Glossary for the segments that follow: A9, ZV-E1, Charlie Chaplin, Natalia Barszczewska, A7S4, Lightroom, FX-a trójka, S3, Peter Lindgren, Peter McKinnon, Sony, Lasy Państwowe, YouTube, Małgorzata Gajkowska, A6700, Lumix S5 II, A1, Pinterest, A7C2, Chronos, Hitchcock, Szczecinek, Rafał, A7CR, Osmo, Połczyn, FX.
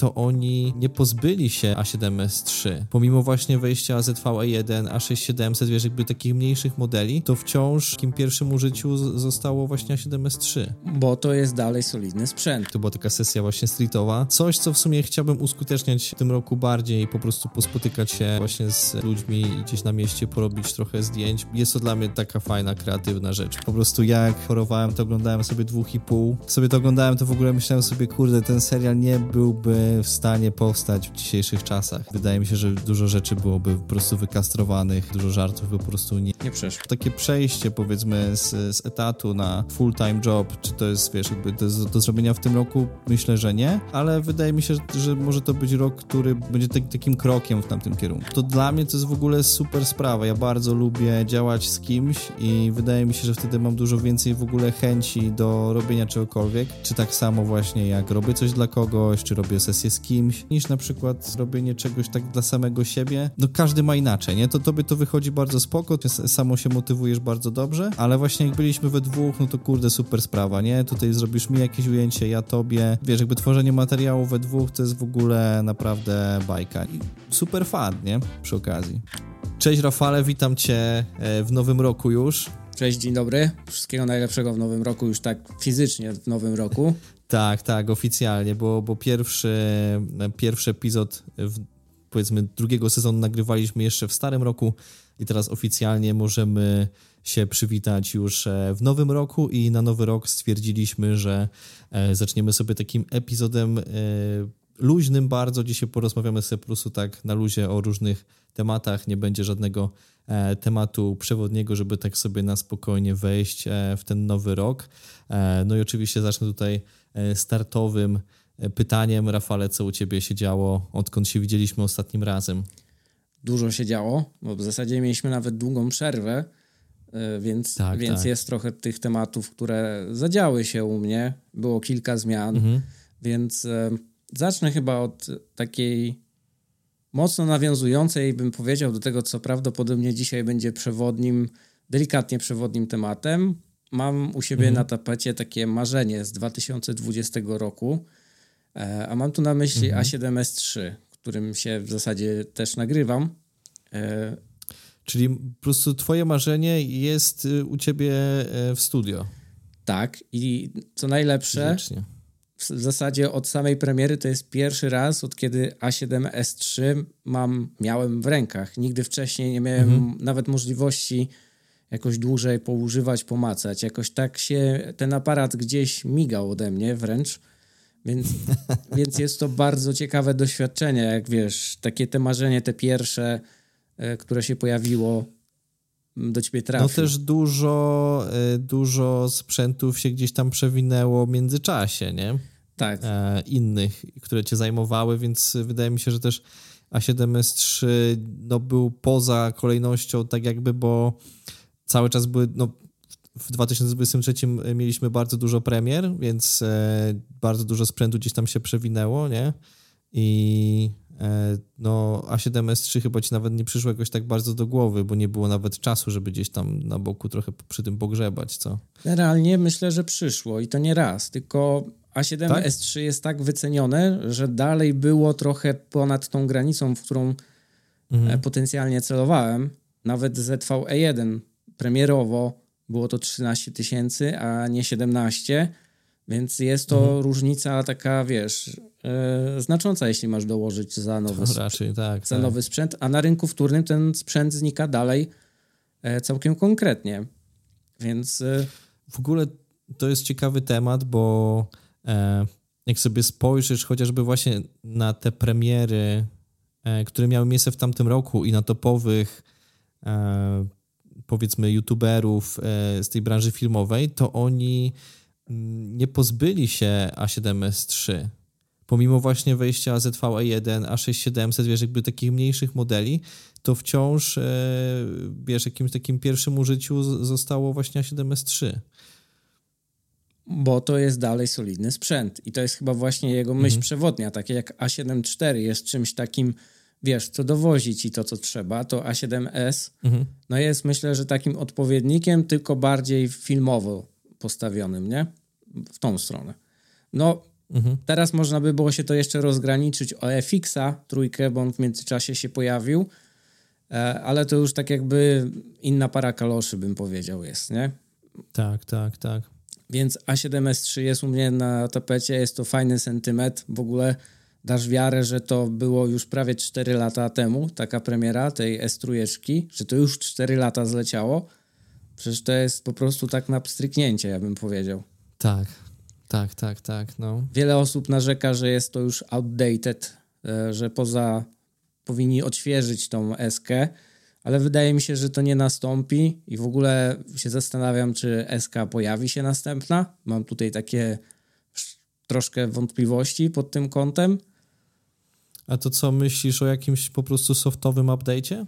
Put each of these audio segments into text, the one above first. to oni nie pozbyli się A7S III. Pomimo właśnie wejścia ZV-E1, A6700, wiesz, jakby takich mniejszych modeli, to wciąż w takim pierwszym użyciu zostało właśnie A7S III. Bo to jest dalej solidny sprzęt. To była taka sesja właśnie streetowa. Coś, co w sumie chciałbym uskuteczniać w tym roku bardziej, po prostu pospotykać się właśnie z ludźmi i gdzieś na mieście porobić trochę zdjęć. Jest to dla mnie taka fajna, kreatywna rzecz. Po prostu ja jak chorowałem, to oglądałem sobie 2,5. Sobie to oglądałem, to w ogóle myślałem sobie, kurde, ten serial nie byłby w stanie powstać w dzisiejszych czasach. Wydaje mi się, że dużo rzeczy byłoby po prostu wykastrowanych, dużo żartów by po prostu nie przeszło. Takie przejście, powiedzmy, z etatu na full-time job, czy to jest, wiesz, jakby do zrobienia w tym roku? Myślę, że nie, ale wydaje mi się, że może to być rok, który będzie takim krokiem w tamtym kierunku. To dla mnie to jest w ogóle super sprawa. Ja bardzo lubię działać z kimś i wydaje mi się, że wtedy mam dużo więcej w ogóle chęci do robienia czegokolwiek, czy tak samo właśnie jak robię coś dla kogoś, czy robię sesję z kimś, niż na przykład robienie czegoś tak dla samego siebie. No każdy ma inaczej, nie? To tobie to wychodzi bardzo spoko, ty samo się motywujesz bardzo dobrze, ale właśnie jak byliśmy we dwóch, no to kurde, super sprawa, nie? Tutaj zrobisz mi jakieś ujęcie, ja tobie. Wiesz, jakby tworzenie materiału we dwóch to jest w ogóle naprawdę bajka. I super fan, nie? Przy okazji. Cześć Rafale, witam cię w nowym roku już. Cześć, dzień dobry. Wszystkiego najlepszego w nowym roku, już tak fizycznie w nowym roku. Tak, oficjalnie, bo pierwszy epizod, powiedzmy, drugiego sezonu nagrywaliśmy jeszcze w starym roku i teraz oficjalnie możemy się przywitać już w nowym roku i na nowy rok stwierdziliśmy, że zaczniemy sobie takim epizodem luźnym bardzo. Dzisiaj porozmawiamy sobie po prostu tak na luzie o różnych tematach. Nie będzie żadnego tematu przewodniego, żeby tak sobie na spokojnie wejść w ten nowy rok. No i oczywiście zacznę tutaj startowym pytaniem. Rafale, co u ciebie się działo, odkąd się widzieliśmy ostatnim razem? Dużo się działo, bo w zasadzie mieliśmy nawet długą przerwę, więc jest trochę tych tematów, które zadziały się u mnie. Było kilka zmian, więc zacznę chyba od takiej mocno nawiązującej, bym powiedział, do tego, co prawdopodobnie dzisiaj będzie delikatnie przewodnim tematem. Mam u siebie na tapecie takie marzenie z 2020 roku, a mam tu na myśli A7S III, którym się w zasadzie też nagrywam. Czyli po prostu twoje marzenie jest u ciebie w studio. Tak, i co najlepsze, fizycznie. W zasadzie od samej premiery to jest pierwszy raz, od kiedy A7S III miałem w rękach. Nigdy wcześniej nie miałem nawet możliwości jakoś dłużej poużywać, pomacać. Jakoś tak się ten aparat gdzieś migał ode mnie wręcz. Więc jest to bardzo ciekawe doświadczenie, jak wiesz, takie te marzenie, te pierwsze, które się pojawiło, do ciebie trafi. No też dużo sprzętów się gdzieś tam przewinęło w międzyczasie, nie? Tak. Innych, które cię zajmowały, więc wydaje mi się, że też A7S III był poza kolejnością, tak jakby, bo cały czas były, w 2023 mieliśmy bardzo dużo premier, więc bardzo dużo sprzętu gdzieś tam się przewinęło, nie? I A7S III chyba ci nawet nie przyszło jakoś tak bardzo do głowy, bo nie było nawet czasu, żeby gdzieś tam na boku trochę przy tym pogrzebać, co? Realnie myślę, że przyszło i to nie raz, tylko A7S III jest tak wycenione, że dalej było trochę ponad tą granicą, w którą potencjalnie celowałem. Nawet ZV-E1 premierowo było to 13 000, a nie 17, więc jest to różnica taka, wiesz, znacząca, jeśli masz dołożyć za nowy sprzęt. Nowy sprzęt, a na rynku wtórnym ten sprzęt znika dalej całkiem konkretnie, więc... W ogóle to jest ciekawy temat, bo jak sobie spojrzysz chociażby właśnie na te premiery, które miały miejsce w tamtym roku i na topowych powiedzmy youtuberów z tej branży filmowej, to oni nie pozbyli się A7S III. Pomimo właśnie wejścia ZV-E1, A6700, wiesz, jakby takich mniejszych modeli, to wciąż, wiesz, jakimś takim pierwszym użyciu zostało właśnie A7S III. Bo to jest dalej solidny sprzęt i to jest chyba właśnie jego myśl przewodnia, takie jak A7 IV jest czymś takim, wiesz, co dowozi ci to, co trzeba, to A7S jest, myślę, że takim odpowiednikiem, tylko bardziej filmowo postawionym, nie? W tą stronę. Mhm. Teraz można by było się to jeszcze rozgraniczyć o FX-a trójkę, bo on w międzyczasie się pojawił, ale to już tak jakby inna para kaloszy, bym powiedział, jest, nie? Tak, tak, tak. Więc A7S III jest u mnie na tapecie, jest to fajny sentyment. W ogóle dasz wiarę, że to było już prawie 4 lata temu, taka premiera tej S3, że to już 4 lata zleciało. Przecież to jest po prostu tak na pstryknięcie, ja bym powiedział. Tak, tak, tak, tak. No. Wiele osób narzeka, że jest to już outdated, że powinni odświeżyć tą S-kę, ale wydaje mi się, że to nie nastąpi i w ogóle się zastanawiam, czy SK pojawi się następna. Mam tutaj takie troszkę wątpliwości pod tym kątem. A to co, myślisz o jakimś po prostu softowym update'cie?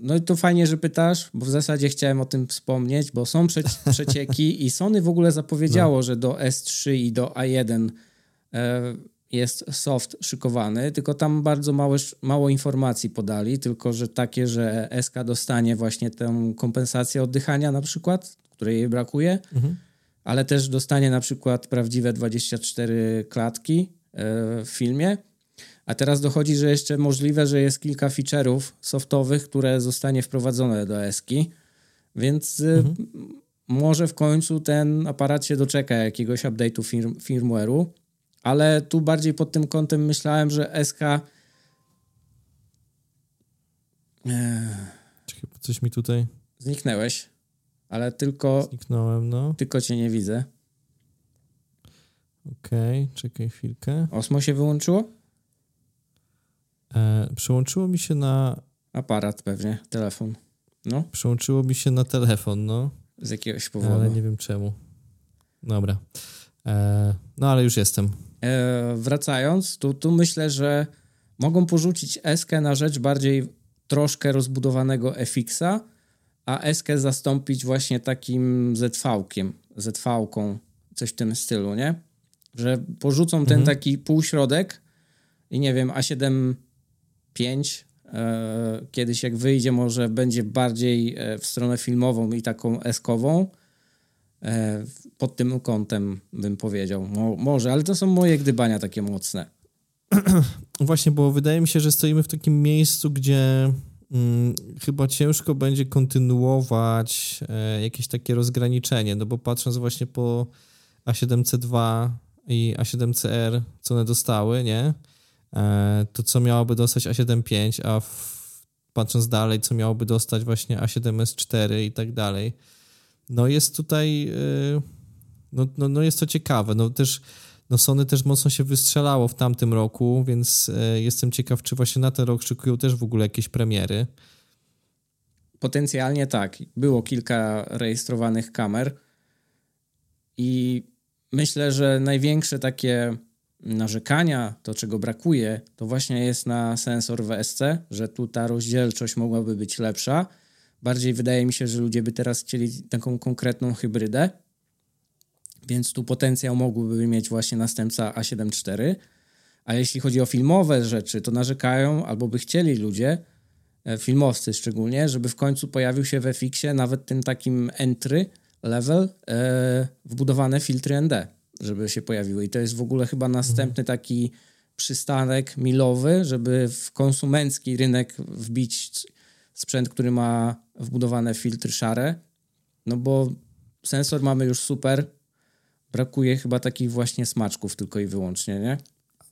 No i to fajnie, że pytasz, bo w zasadzie chciałem o tym wspomnieć, bo są przecieki i Sony w ogóle zapowiedziało, że do S3 i do A1 jest soft szykowany, tylko tam bardzo mało informacji podali, tylko że takie, że SK dostanie właśnie tę kompensację oddychania na przykład, której jej brakuje, ale też dostanie na przykład prawdziwe 24 klatki w filmie. A teraz dochodzi, że jeszcze możliwe, że jest kilka feature'ów softowych, które zostanie wprowadzone do eski, więc może w końcu ten aparat się doczeka jakiegoś update'u firmware'u, ale tu bardziej pod tym kątem myślałem, że eska... Coś mi tutaj... Zniknęłeś, ale tylko... Zniknąłem, no. Tylko cię nie widzę. Okej, czekaj chwilkę. Osmo się wyłączyło? Przełączyło mi się na... Aparat pewnie, telefon. No. Przełączyło mi się na telefon, no. Z jakiegoś powodu. Ale nie wiem czemu. Dobra. No ale już jestem. Wracając, tu myślę, że mogą porzucić S-kę na rzecz bardziej troszkę rozbudowanego FX-a, a S-kę zastąpić właśnie takim ZV-ką, coś w tym stylu, nie? Że porzucą ten taki półśrodek i nie wiem, A7 5 kiedyś jak wyjdzie, może będzie bardziej w stronę filmową i taką eskową. Pod tym kątem bym powiedział. Może, ale to są moje gdybania takie mocne. Właśnie, bo wydaje mi się, że stoimy w takim miejscu, gdzie chyba ciężko będzie kontynuować jakieś takie rozgraniczenie, no bo patrząc właśnie po A7C2 i A7CR, co one dostały, nie? To co miałoby dostać A7V, a patrząc dalej, co miałoby dostać właśnie A7S4 i tak dalej. No jest tutaj, no jest to ciekawe, no też no Sony też mocno się wystrzelało w tamtym roku, więc jestem ciekaw, czy właśnie na ten rok szykują też w ogóle jakieś premiery. Potencjalnie tak, było kilka rejestrowanych kamer i myślę, że największe takie narzekania, to czego brakuje, to właśnie jest na sensor WSC, że tu ta rozdzielczość mogłaby być lepsza. Bardziej wydaje mi się, że ludzie by teraz chcieli taką konkretną hybrydę, więc tu potencjał mógłby mieć właśnie następca A7 IV. A jeśli chodzi o filmowe rzeczy, to narzekają, albo by chcieli ludzie, filmowcy szczególnie, żeby w końcu pojawił się w FX-ie nawet tym takim entry level wbudowane filtry ND, żeby się pojawiły. I to jest w ogóle chyba następny taki przystanek milowy, żeby w konsumencki rynek wbić sprzęt, który ma wbudowane filtry szare, no bo sensor mamy już super, brakuje chyba takich właśnie smaczków tylko i wyłącznie, nie?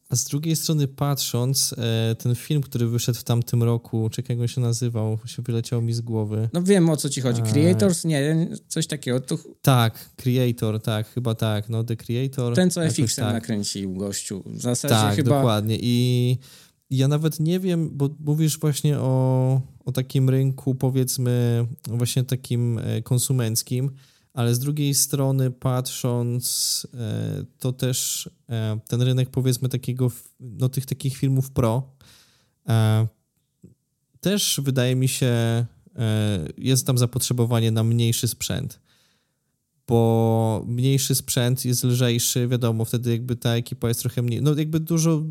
A z drugiej strony patrząc, ten film, który wyszedł w tamtym roku, czekaj, jak on się nazywał, się wyleciał mi z głowy. No wiem, o co ci chodzi, Creators? Nie, coś takiego. To... Tak, Creator, tak, chyba tak, no The Creator. Ten, co FX-em nakręcił gościu, w zasadzie tak, chyba... Tak, dokładnie i... Ja nawet nie wiem, bo mówisz właśnie o takim rynku, powiedzmy, właśnie takim konsumenckim, ale z drugiej strony patrząc, to też ten rynek, powiedzmy, takiego, no tych takich filmów pro, też wydaje mi się, jest tam zapotrzebowanie na mniejszy sprzęt. Bo mniejszy sprzęt jest lżejszy, wiadomo, wtedy jakby ta ekipa jest trochę mniej, no jakby dużo,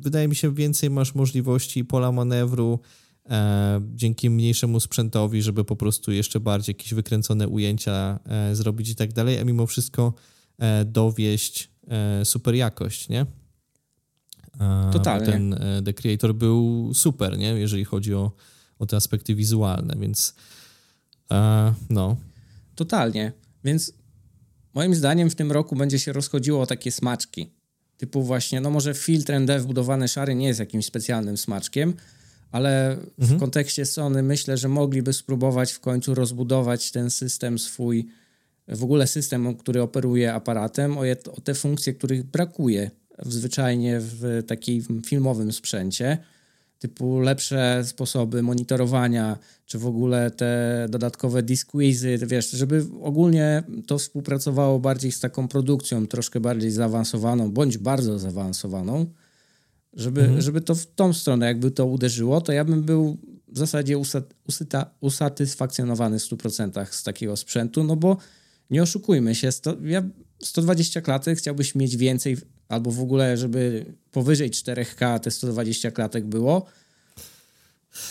wydaje mi się, więcej masz możliwości i pola manewru dzięki mniejszemu sprzętowi, żeby po prostu jeszcze bardziej jakieś wykręcone ujęcia zrobić i tak dalej, a mimo wszystko dowieść super jakość, nie? Totalnie. Ten The Creator był super, nie? Jeżeli chodzi o te aspekty wizualne, więc no. Totalnie. Więc moim zdaniem w tym roku będzie się rozchodziło o takie smaczki. Typu właśnie, no może filtr ND wbudowany szary nie jest jakimś specjalnym smaczkiem, ale w kontekście Sony myślę, że mogliby spróbować w końcu rozbudować ten system swój, w ogóle system, który operuje aparatem, o te funkcje, których brakuje zwyczajnie w takim filmowym sprzęcie, typu lepsze sposoby monitorowania, czy w ogóle te dodatkowe disquizy, wiesz, żeby ogólnie to współpracowało bardziej z taką produkcją troszkę bardziej zaawansowaną, bądź bardzo zaawansowaną, żeby to w tą stronę jakby to uderzyło, to ja bym był w zasadzie usatysfakcjonowany w 100% z takiego sprzętu, no bo nie oszukujmy się, ja 120 klatek chciałbyś mieć więcej, albo w ogóle, żeby powyżej 4K te 120 klatek było.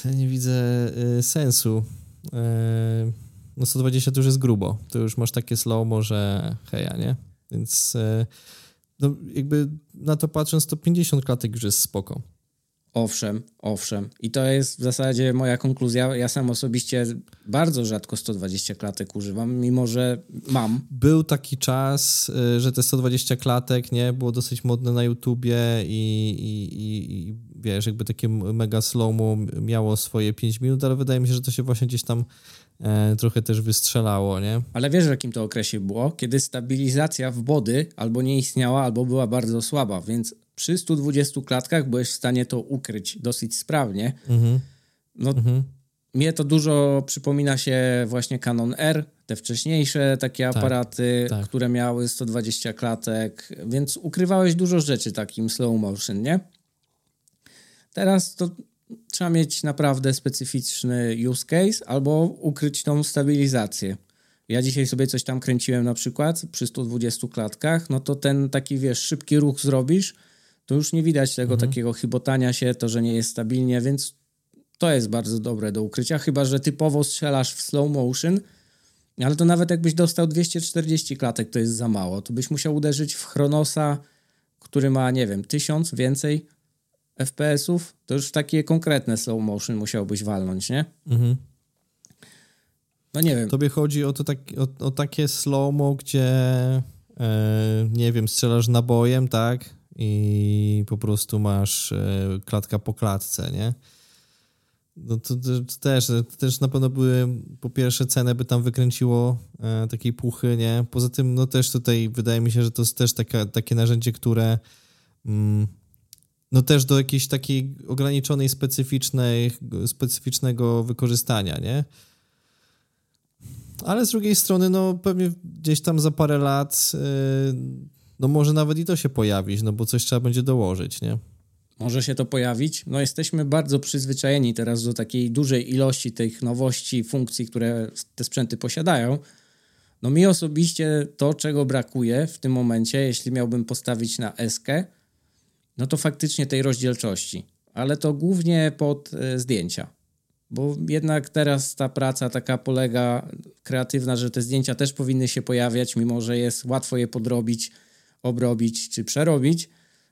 Nie widzę sensu. No 120 to już jest grubo. To już masz takie slow-mo, że heja, nie? Więc no jakby na to patrząc 150 klatek już jest spoko. Owszem. I to jest w zasadzie moja konkluzja. Ja sam osobiście bardzo rzadko 120 klatek używam, mimo że mam. Był taki czas, że te 120 klatek, nie, było dosyć modne na YouTubie i wiesz, jakby takie mega slow-mo miało swoje 5 minut, ale wydaje mi się, że to się właśnie gdzieś tam trochę też wystrzelało, nie? Ale wiesz, w jakim to okresie było? Kiedy stabilizacja w body albo nie istniała, albo była bardzo słaba, więc przy 120 klatkach byłeś w stanie to ukryć dosyć sprawnie. Mnie to dużo przypomina się właśnie Canon R, te wcześniejsze takie aparaty, które miały 120 klatek, więc ukrywałeś dużo rzeczy takim slow motion, nie? Teraz to trzeba mieć naprawdę specyficzny use case albo ukryć tą stabilizację. Ja dzisiaj sobie coś tam kręciłem na przykład przy 120 klatkach, no to ten taki, wiesz, szybki ruch zrobisz, to już nie widać tego takiego chybotania się, to, że nie jest stabilnie, więc to jest bardzo dobre do ukrycia, chyba że typowo strzelasz w slow motion, ale to nawet jakbyś dostał 240 klatek, to jest za mało. To byś musiał uderzyć w Chronosa, który ma, nie wiem, 1000 więcej FPS-ów, to już w takie konkretne slow motion musiałbyś walnąć, nie? No nie wiem. Tobie chodzi o takie slow-mo, gdzie nie wiem, strzelasz nabojem, tak? I po prostu masz klatka po klatce, nie? No to też na pewno były, po pierwsze cenę by tam wykręciło takiej puchy, nie? Poza tym, no też tutaj wydaje mi się, że to jest też takie narzędzie, które no też do jakiejś takiej ograniczonej, specyficznego wykorzystania, nie? Ale z drugiej strony, no pewnie gdzieś tam za parę lat no może nawet i to się pojawić, no bo coś trzeba będzie dołożyć, nie? Może się to pojawić. No jesteśmy bardzo przyzwyczajeni teraz do takiej dużej ilości tych nowości, funkcji, które te sprzęty posiadają. No mi osobiście to, czego brakuje w tym momencie, jeśli miałbym postawić na eskę, no to faktycznie tej rozdzielczości, ale to głównie pod zdjęcia. Bo jednak teraz ta praca taka polega kreatywna, że te zdjęcia też powinny się pojawiać, mimo że jest łatwo je podrobić, obrobić czy przerobić,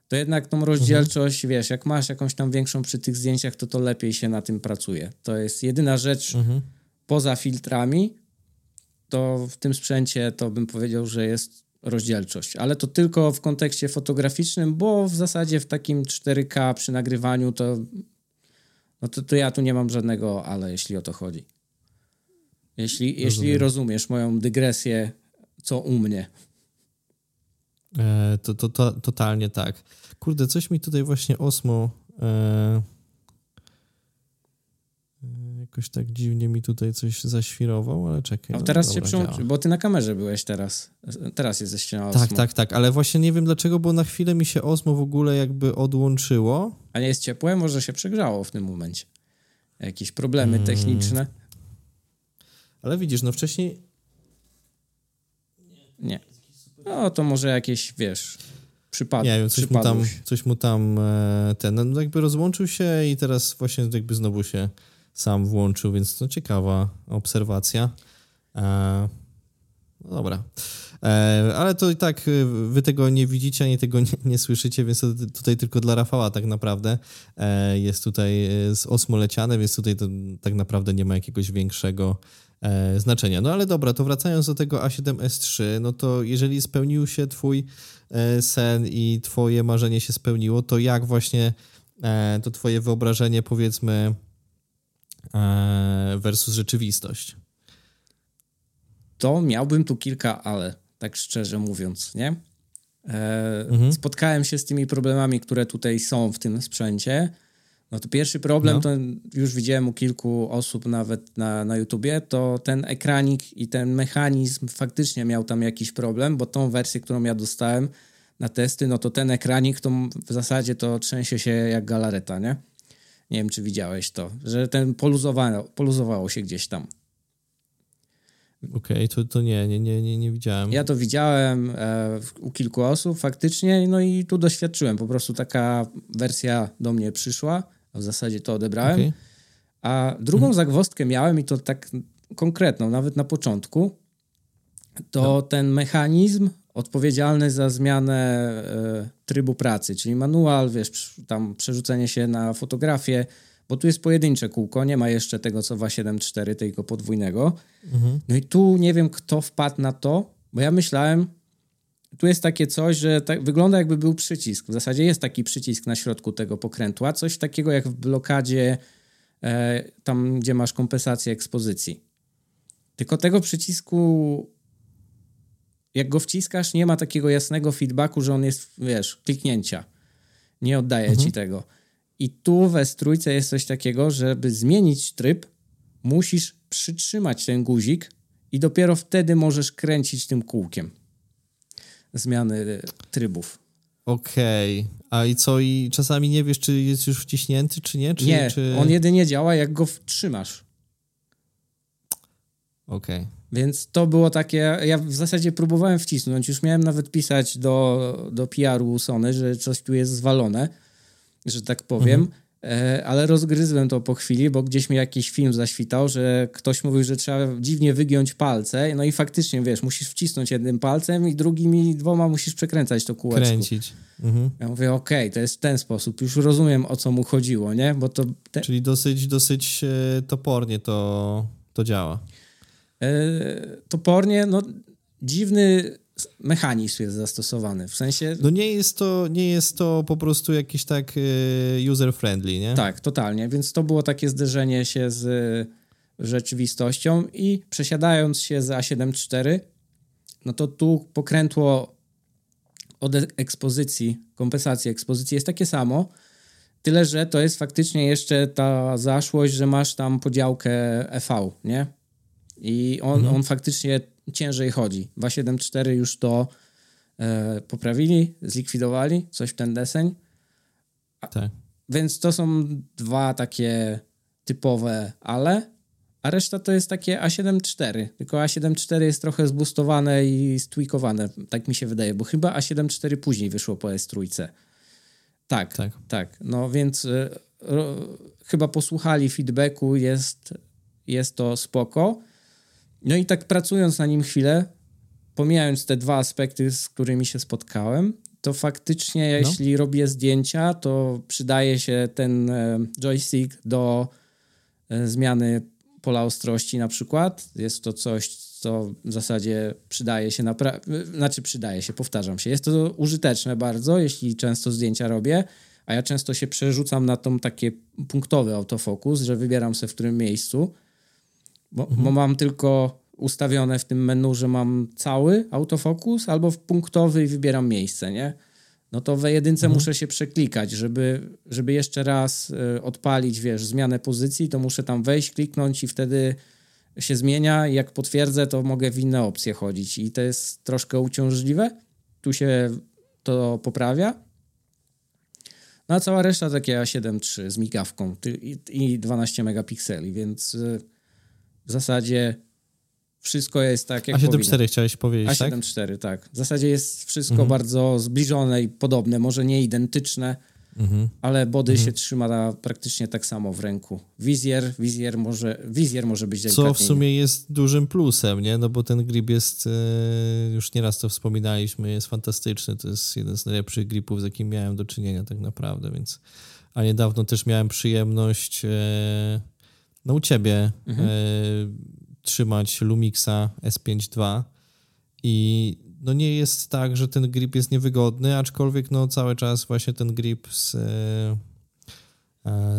to jednak tą rozdzielczość, wiesz, jak masz jakąś tam większą przy tych zdjęciach, to lepiej się na tym pracuje. To jest jedyna rzecz poza filtrami, to w tym sprzęcie to bym powiedział, że jest rozdzielczość, ale to tylko w kontekście fotograficznym, bo w zasadzie w takim 4K przy nagrywaniu to no to ja tu nie mam żadnego ale, jeśli o to chodzi. Jeśli rozumiesz moją dygresję, co u mnie. To totalnie tak. Kurde, coś mi tutaj właśnie Osmo jakoś tak dziwnie mi tutaj coś zaświrował, ale czekaj. No teraz dobra, się przełączy, bo ty na kamerze byłeś teraz. Teraz jesteś na Osmo. Tak, ale właśnie nie wiem dlaczego, bo na chwilę mi się Osmo w ogóle jakby odłączyło. A nie jest ciepłe? Może się przegrzało w tym momencie. Jakieś problemy techniczne. Ale widzisz, no wcześniej... Nie. No to może jakieś, wiesz... Przypadł, nie wiem, coś mu tam ten jakby rozłączył się i teraz właśnie jakby znowu się sam włączył, więc to ciekawa obserwacja. No dobra. Ale to i tak wy tego nie widzicie, ani tego nie słyszycie, więc tutaj tylko dla Rafała tak naprawdę jest tutaj z osmolecianem, więc tutaj to tak naprawdę nie ma jakiegoś większego znaczenia. No ale dobra, to wracając do tego A7S III, no to jeżeli spełnił się twój sen i twoje marzenie się spełniło, to jak właśnie to twoje wyobrażenie, powiedzmy, versus rzeczywistość? To miałbym tu kilka ale, tak szczerze mówiąc, nie? Spotkałem się z tymi problemami, które tutaj są w tym sprzęcie. No to pierwszy problem, to już widziałem u kilku osób nawet na YouTubie, to ten ekranik i ten mechanizm faktycznie miał tam jakiś problem, bo tą wersję, którą ja dostałem na testy, no to ten ekranik to w zasadzie to trzęsie się jak galareta, nie? Nie wiem, czy widziałeś to, że ten poluzowało się gdzieś tam. Okej, to nie widziałem. Ja to widziałem u kilku osób faktycznie, no i tu doświadczyłem. Po prostu taka wersja do mnie przyszła, a w zasadzie to odebrałem. Okay. A drugą zagwozdkę miałem i to tak konkretną, nawet na początku, to ten mechanizm odpowiedzialny za zmianę trybu pracy, czyli manual, wiesz, tam przerzucenie się na fotografię, bo tu jest pojedyncze kółko, nie ma jeszcze tego co w A7 IV, tylko podwójnego. No i tu nie wiem kto wpadł na to, bo ja myślałem, tu jest takie coś, że tak, wygląda jakby był przycisk, w zasadzie jest taki przycisk na środku tego pokrętła, coś takiego jak w blokadzie, tam gdzie masz kompensację ekspozycji. Tylko tego przycisku, jak go wciskasz, nie ma takiego jasnego feedbacku, że on jest, wiesz, kliknięcia. Nie oddaje ci tego. I tu w S3 jest coś takiego, żeby zmienić tryb, musisz przytrzymać ten guzik i dopiero wtedy możesz kręcić tym kółkiem zmiany trybów. Okej. A i co? I czasami nie wiesz, czy jest już wciśnięty, czy nie? Czy, nie, czy... on jedynie działa, jak go wtrzymasz. Okej. Więc to było takie, ja w zasadzie próbowałem wcisnąć, już miałem nawet pisać do PR-u Sony, że coś tu jest zwalone, że tak powiem, ale rozgryzłem to po chwili, bo gdzieś mi jakiś film zaświtał, że ktoś mówił, że trzeba dziwnie wygiąć palce, no i faktycznie, wiesz, musisz wcisnąć jednym palcem i drugimi dwoma musisz przekręcać to kółeczko. Kręcić. Ja mówię, okej, to jest w ten sposób, już rozumiem o co mu chodziło, nie? Bo to... Czyli dosyć topornie to działa. Topornie, no dziwny mechanizm jest zastosowany, w sensie... No nie jest to po prostu jakiś tak user-friendly, nie? Tak, totalnie, więc to było takie zderzenie się z rzeczywistością i przesiadając się z A7 IV, no to tu pokrętło od ekspozycji, kompensacji ekspozycji jest takie samo, tyle że to jest faktycznie jeszcze ta zaszłość, że masz tam podziałkę EV, nie? I on faktycznie ciężej chodzi. W A7 IV już to poprawili, zlikwidowali, coś w ten deseń. Tak. Więc to są dwa takie typowe ale, a reszta to jest takie A7 IV. Tylko A7 IV jest trochę zboostowane i stwikowane, tak mi się wydaje, bo chyba A7 IV później wyszło po S3. Tak. No więc chyba posłuchali feedbacku, jest to spoko. No i tak pracując na nim chwilę, pomijając te dwa aspekty, z którymi się spotkałem, to faktycznie jeśli robię zdjęcia, to przydaje się ten joystick do zmiany pola ostrości na przykład. Jest to coś, co w zasadzie przydaje się, powtarzam się. Jest to użyteczne bardzo, jeśli często zdjęcia robię, a ja często się przerzucam na tą takie punktowy autofokus, że wybieram sobie w którym miejscu. Bo mam tylko ustawione w tym menu, że mam cały autofokus albo w punktowy i wybieram miejsce, nie? No to w jedynce muszę się przeklikać, żeby jeszcze raz odpalić, wiesz, zmianę pozycji, to muszę tam wejść, kliknąć i wtedy się zmienia. Jak potwierdzę, to mogę w inne opcje chodzić i to jest troszkę uciążliwe. Tu się to poprawia. No a cała reszta takie A7 III z migawką i 12 megapikseli, więc... W zasadzie wszystko jest tak, jak powinno. A7 IV chciałeś powiedzieć, tak? A7 IV, tak. W zasadzie jest wszystko bardzo zbliżone i podobne, może nie identyczne, ale body się trzyma praktycznie tak samo w ręku. Wizjer może być delikatniej. Co w sumie jest dużym plusem, nie? No bo ten grip jest, już nieraz to wspominaliśmy, jest fantastyczny. To jest jeden z najlepszych gripów, z jakim miałem do czynienia tak naprawdę, więc... A niedawno też miałem przyjemność u ciebie trzymać Lumixa S5 II i no nie jest tak, że ten grip jest niewygodny, aczkolwiek no cały czas właśnie ten grip z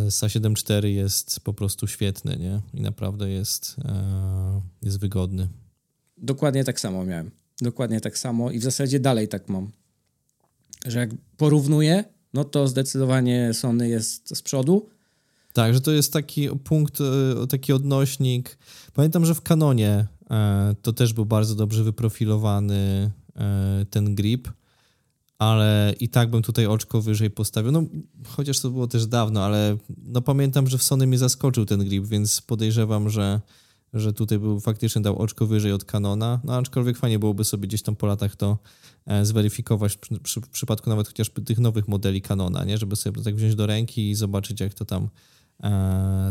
A7 IV jest po prostu świetny, nie? I naprawdę jest wygodny. Dokładnie tak samo miałem. Dokładnie tak samo i w zasadzie dalej tak mam. Że jak porównuję, no to zdecydowanie Sony jest z przodu. Tak, że to jest taki punkt, taki odnośnik. Pamiętam, że w Canonie to też był bardzo dobrze wyprofilowany ten grip, ale i tak bym tutaj oczko wyżej postawił. No, chociaż to było też dawno, ale no pamiętam, że w Sony mnie zaskoczył ten grip, więc podejrzewam, że tutaj był, faktycznie dał oczko wyżej od Canona, no aczkolwiek fajnie byłoby sobie gdzieś tam po latach to zweryfikować w przypadku nawet chociażby tych nowych modeli Canona, nie? Żeby sobie tak wziąć do ręki i zobaczyć, jak to tam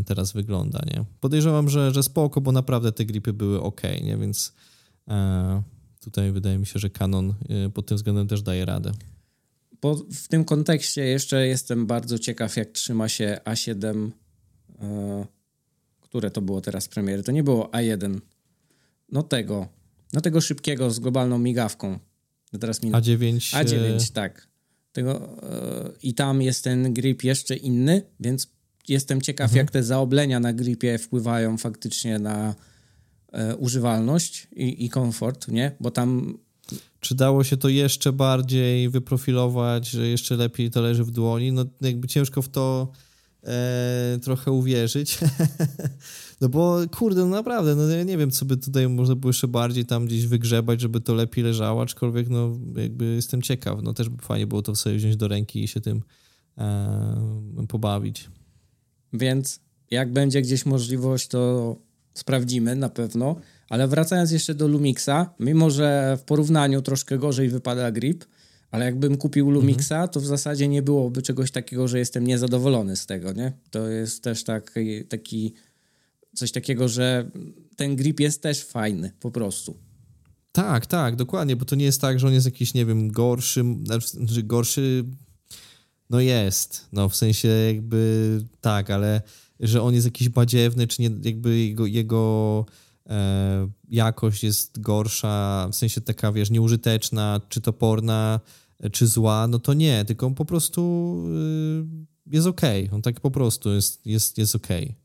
teraz wygląda, nie? Podejrzewam, że spoko, bo naprawdę te gripy były okej, nie? Więc tutaj wydaje mi się, że Canon pod tym względem też daje radę. W tym kontekście jeszcze jestem bardzo ciekaw, jak trzyma się A7, które to było teraz premiery. To nie było A1. No tego szybkiego z globalną migawką. Teraz A9, tak. Tego, i tam jest ten grip jeszcze inny, więc jestem ciekaw, jak te zaoblenia na gripie wpływają faktycznie na używalność i komfort, nie? Bo tam... Czy dało się to jeszcze bardziej wyprofilować, że jeszcze lepiej to leży w dłoni? No jakby ciężko w to trochę uwierzyć. No bo kurde, no naprawdę, no ja nie wiem, co by tutaj można było jeszcze bardziej tam gdzieś wygrzebać, żeby to lepiej leżało, aczkolwiek no jakby jestem ciekaw. No też by fajnie było to sobie wziąć do ręki i się tym pobawić. Więc jak będzie gdzieś możliwość, to sprawdzimy na pewno. Ale wracając jeszcze do Lumixa, mimo że w porównaniu troszkę gorzej wypada grip, ale jakbym kupił Lumixa, to w zasadzie nie byłoby czegoś takiego, że jestem niezadowolony z tego, nie? To jest też taki coś takiego, że ten grip jest też fajny po prostu. Tak, tak, dokładnie, bo to nie jest tak, że on jest jakiś, nie wiem, gorszy... No jest, no w sensie jakby tak, ale że on jest jakiś badziewny, czy nie, jakby jego jakość jest gorsza, w sensie taka, wiesz, nieużyteczna, czy toporna, czy zła, no to nie, tylko on po prostu jest okej, on tak po prostu jest okej.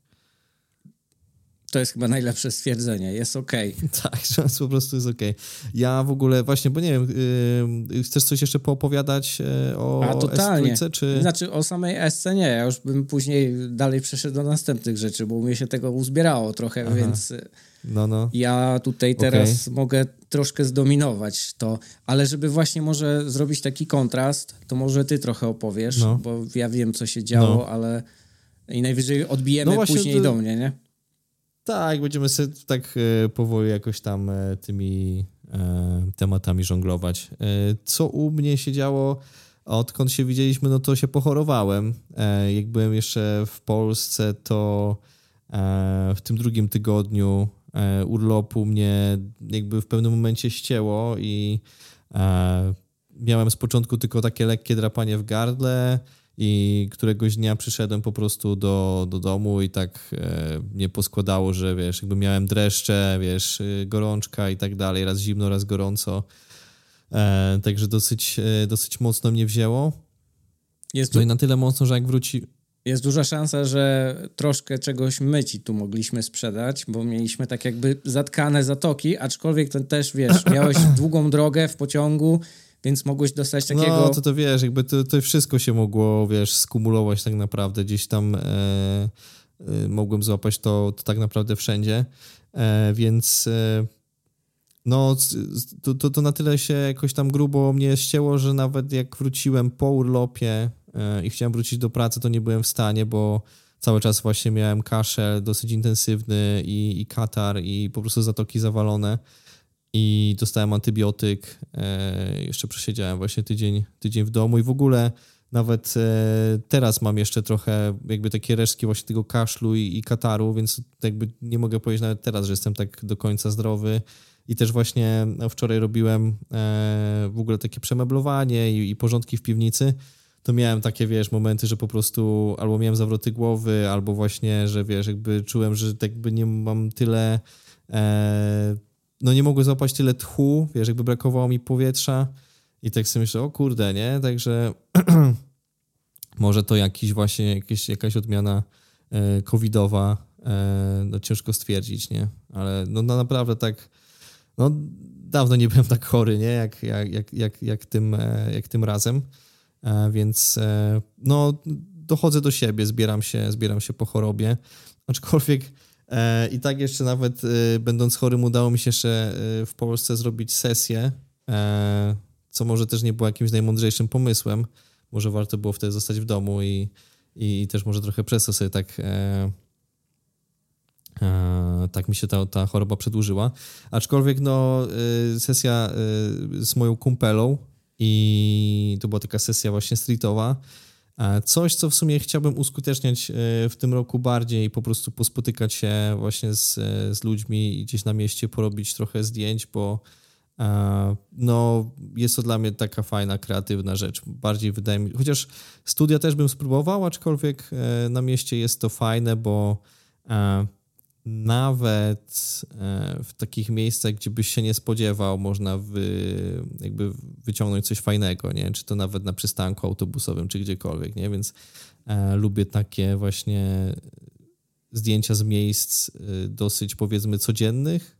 To jest chyba najlepsze stwierdzenie, jest okej. Tak, że po prostu jest okej. Ja w ogóle właśnie, bo nie wiem, chcesz coś jeszcze poopowiadać o S3, czy... Znaczy o samej S-ce nie, ja już bym później dalej przeszedł do następnych rzeczy, bo mnie się tego uzbierało trochę, więc ja tutaj teraz mogę troszkę zdominować to, ale żeby właśnie może zrobić taki kontrast, to może ty trochę opowiesz, bo ja wiem, co się działo, ale i najwyżej odbijemy później do mnie, nie? Tak, będziemy sobie tak powoli jakoś tam tymi tematami żonglować. Co u mnie się działo, odkąd się widzieliśmy, no to się pochorowałem. Jak byłem jeszcze w Polsce, to w tym drugim tygodniu urlopu mnie jakby w pewnym momencie ścięło i miałem z początku tylko takie lekkie drapanie w gardle. I któregoś dnia przyszedłem po prostu do domu i tak mnie poskładało, że wiesz, jakby miałem dreszcze, wiesz, gorączka i tak dalej, raz zimno, raz gorąco. Także dosyć mocno mnie wzięło. No i na tyle mocno, że jak wróci... Jest duża szansa, że troszkę czegoś my ci tu mogliśmy sprzedać, bo mieliśmy tak jakby zatkane zatoki, aczkolwiek ten też, wiesz, miałeś długą drogę w pociągu, więc mogłeś dostać takiego... No, to wiesz, jakby to wszystko się mogło, wiesz, skumulować tak naprawdę. Gdzieś tam mogłem złapać to tak naprawdę wszędzie, więc to na tyle się jakoś tam grubo mnie ścięło, że nawet jak wróciłem po urlopie i chciałem wrócić do pracy, to nie byłem w stanie, bo cały czas właśnie miałem kaszel dosyć intensywny i katar i po prostu zatoki zawalone. I dostałem antybiotyk, jeszcze przesiedziałem właśnie tydzień w domu i w ogóle Nawet teraz mam jeszcze trochę jakby takie resztki właśnie tego kaszlu i kataru, więc jakby nie mogę powiedzieć nawet teraz, że jestem tak do końca zdrowy. I też właśnie wczoraj robiłem w ogóle takie przemeblowanie i porządki w piwnicy. To miałem takie, wiesz, momenty, że po prostu albo miałem zawroty głowy, albo właśnie, że wiesz, jakby czułem, że jakby nie mam tyle, no nie mogłem złapać tyle tchu, wiesz, jakby brakowało mi powietrza. I tak sobie myślę, o kurde, nie? Także może to jakiś właśnie jakaś odmiana covidowa, no ciężko stwierdzić, nie? Ale no naprawdę tak, no dawno nie byłem tak chory, nie? Jak tym razem. Więc no dochodzę do siebie, zbieram się po chorobie, aczkolwiek i tak jeszcze nawet będąc chorym udało mi się jeszcze w Polsce zrobić sesję, co może też nie było jakimś najmądrzejszym pomysłem, może warto było wtedy zostać w domu i też może trochę przez to sobie tak mi się ta choroba przedłużyła, aczkolwiek no sesja z moją kumpelą. I to była taka sesja właśnie streetowa. Coś, co w sumie chciałbym uskuteczniać w tym roku bardziej, po prostu pospotykać się właśnie z ludźmi i gdzieś na mieście porobić trochę zdjęć, bo no, jest to dla mnie taka fajna, kreatywna rzecz. Bardziej wydaje mi się, chociaż studia też bym spróbował, aczkolwiek na mieście jest to fajne, bo nawet w takich miejscach, gdzie byś się nie spodziewał, można jakby wyciągnąć coś fajnego, nie? Czy to nawet na przystanku autobusowym, czy gdziekolwiek, nie? Więc lubię takie właśnie zdjęcia z miejsc dosyć, powiedzmy, codziennych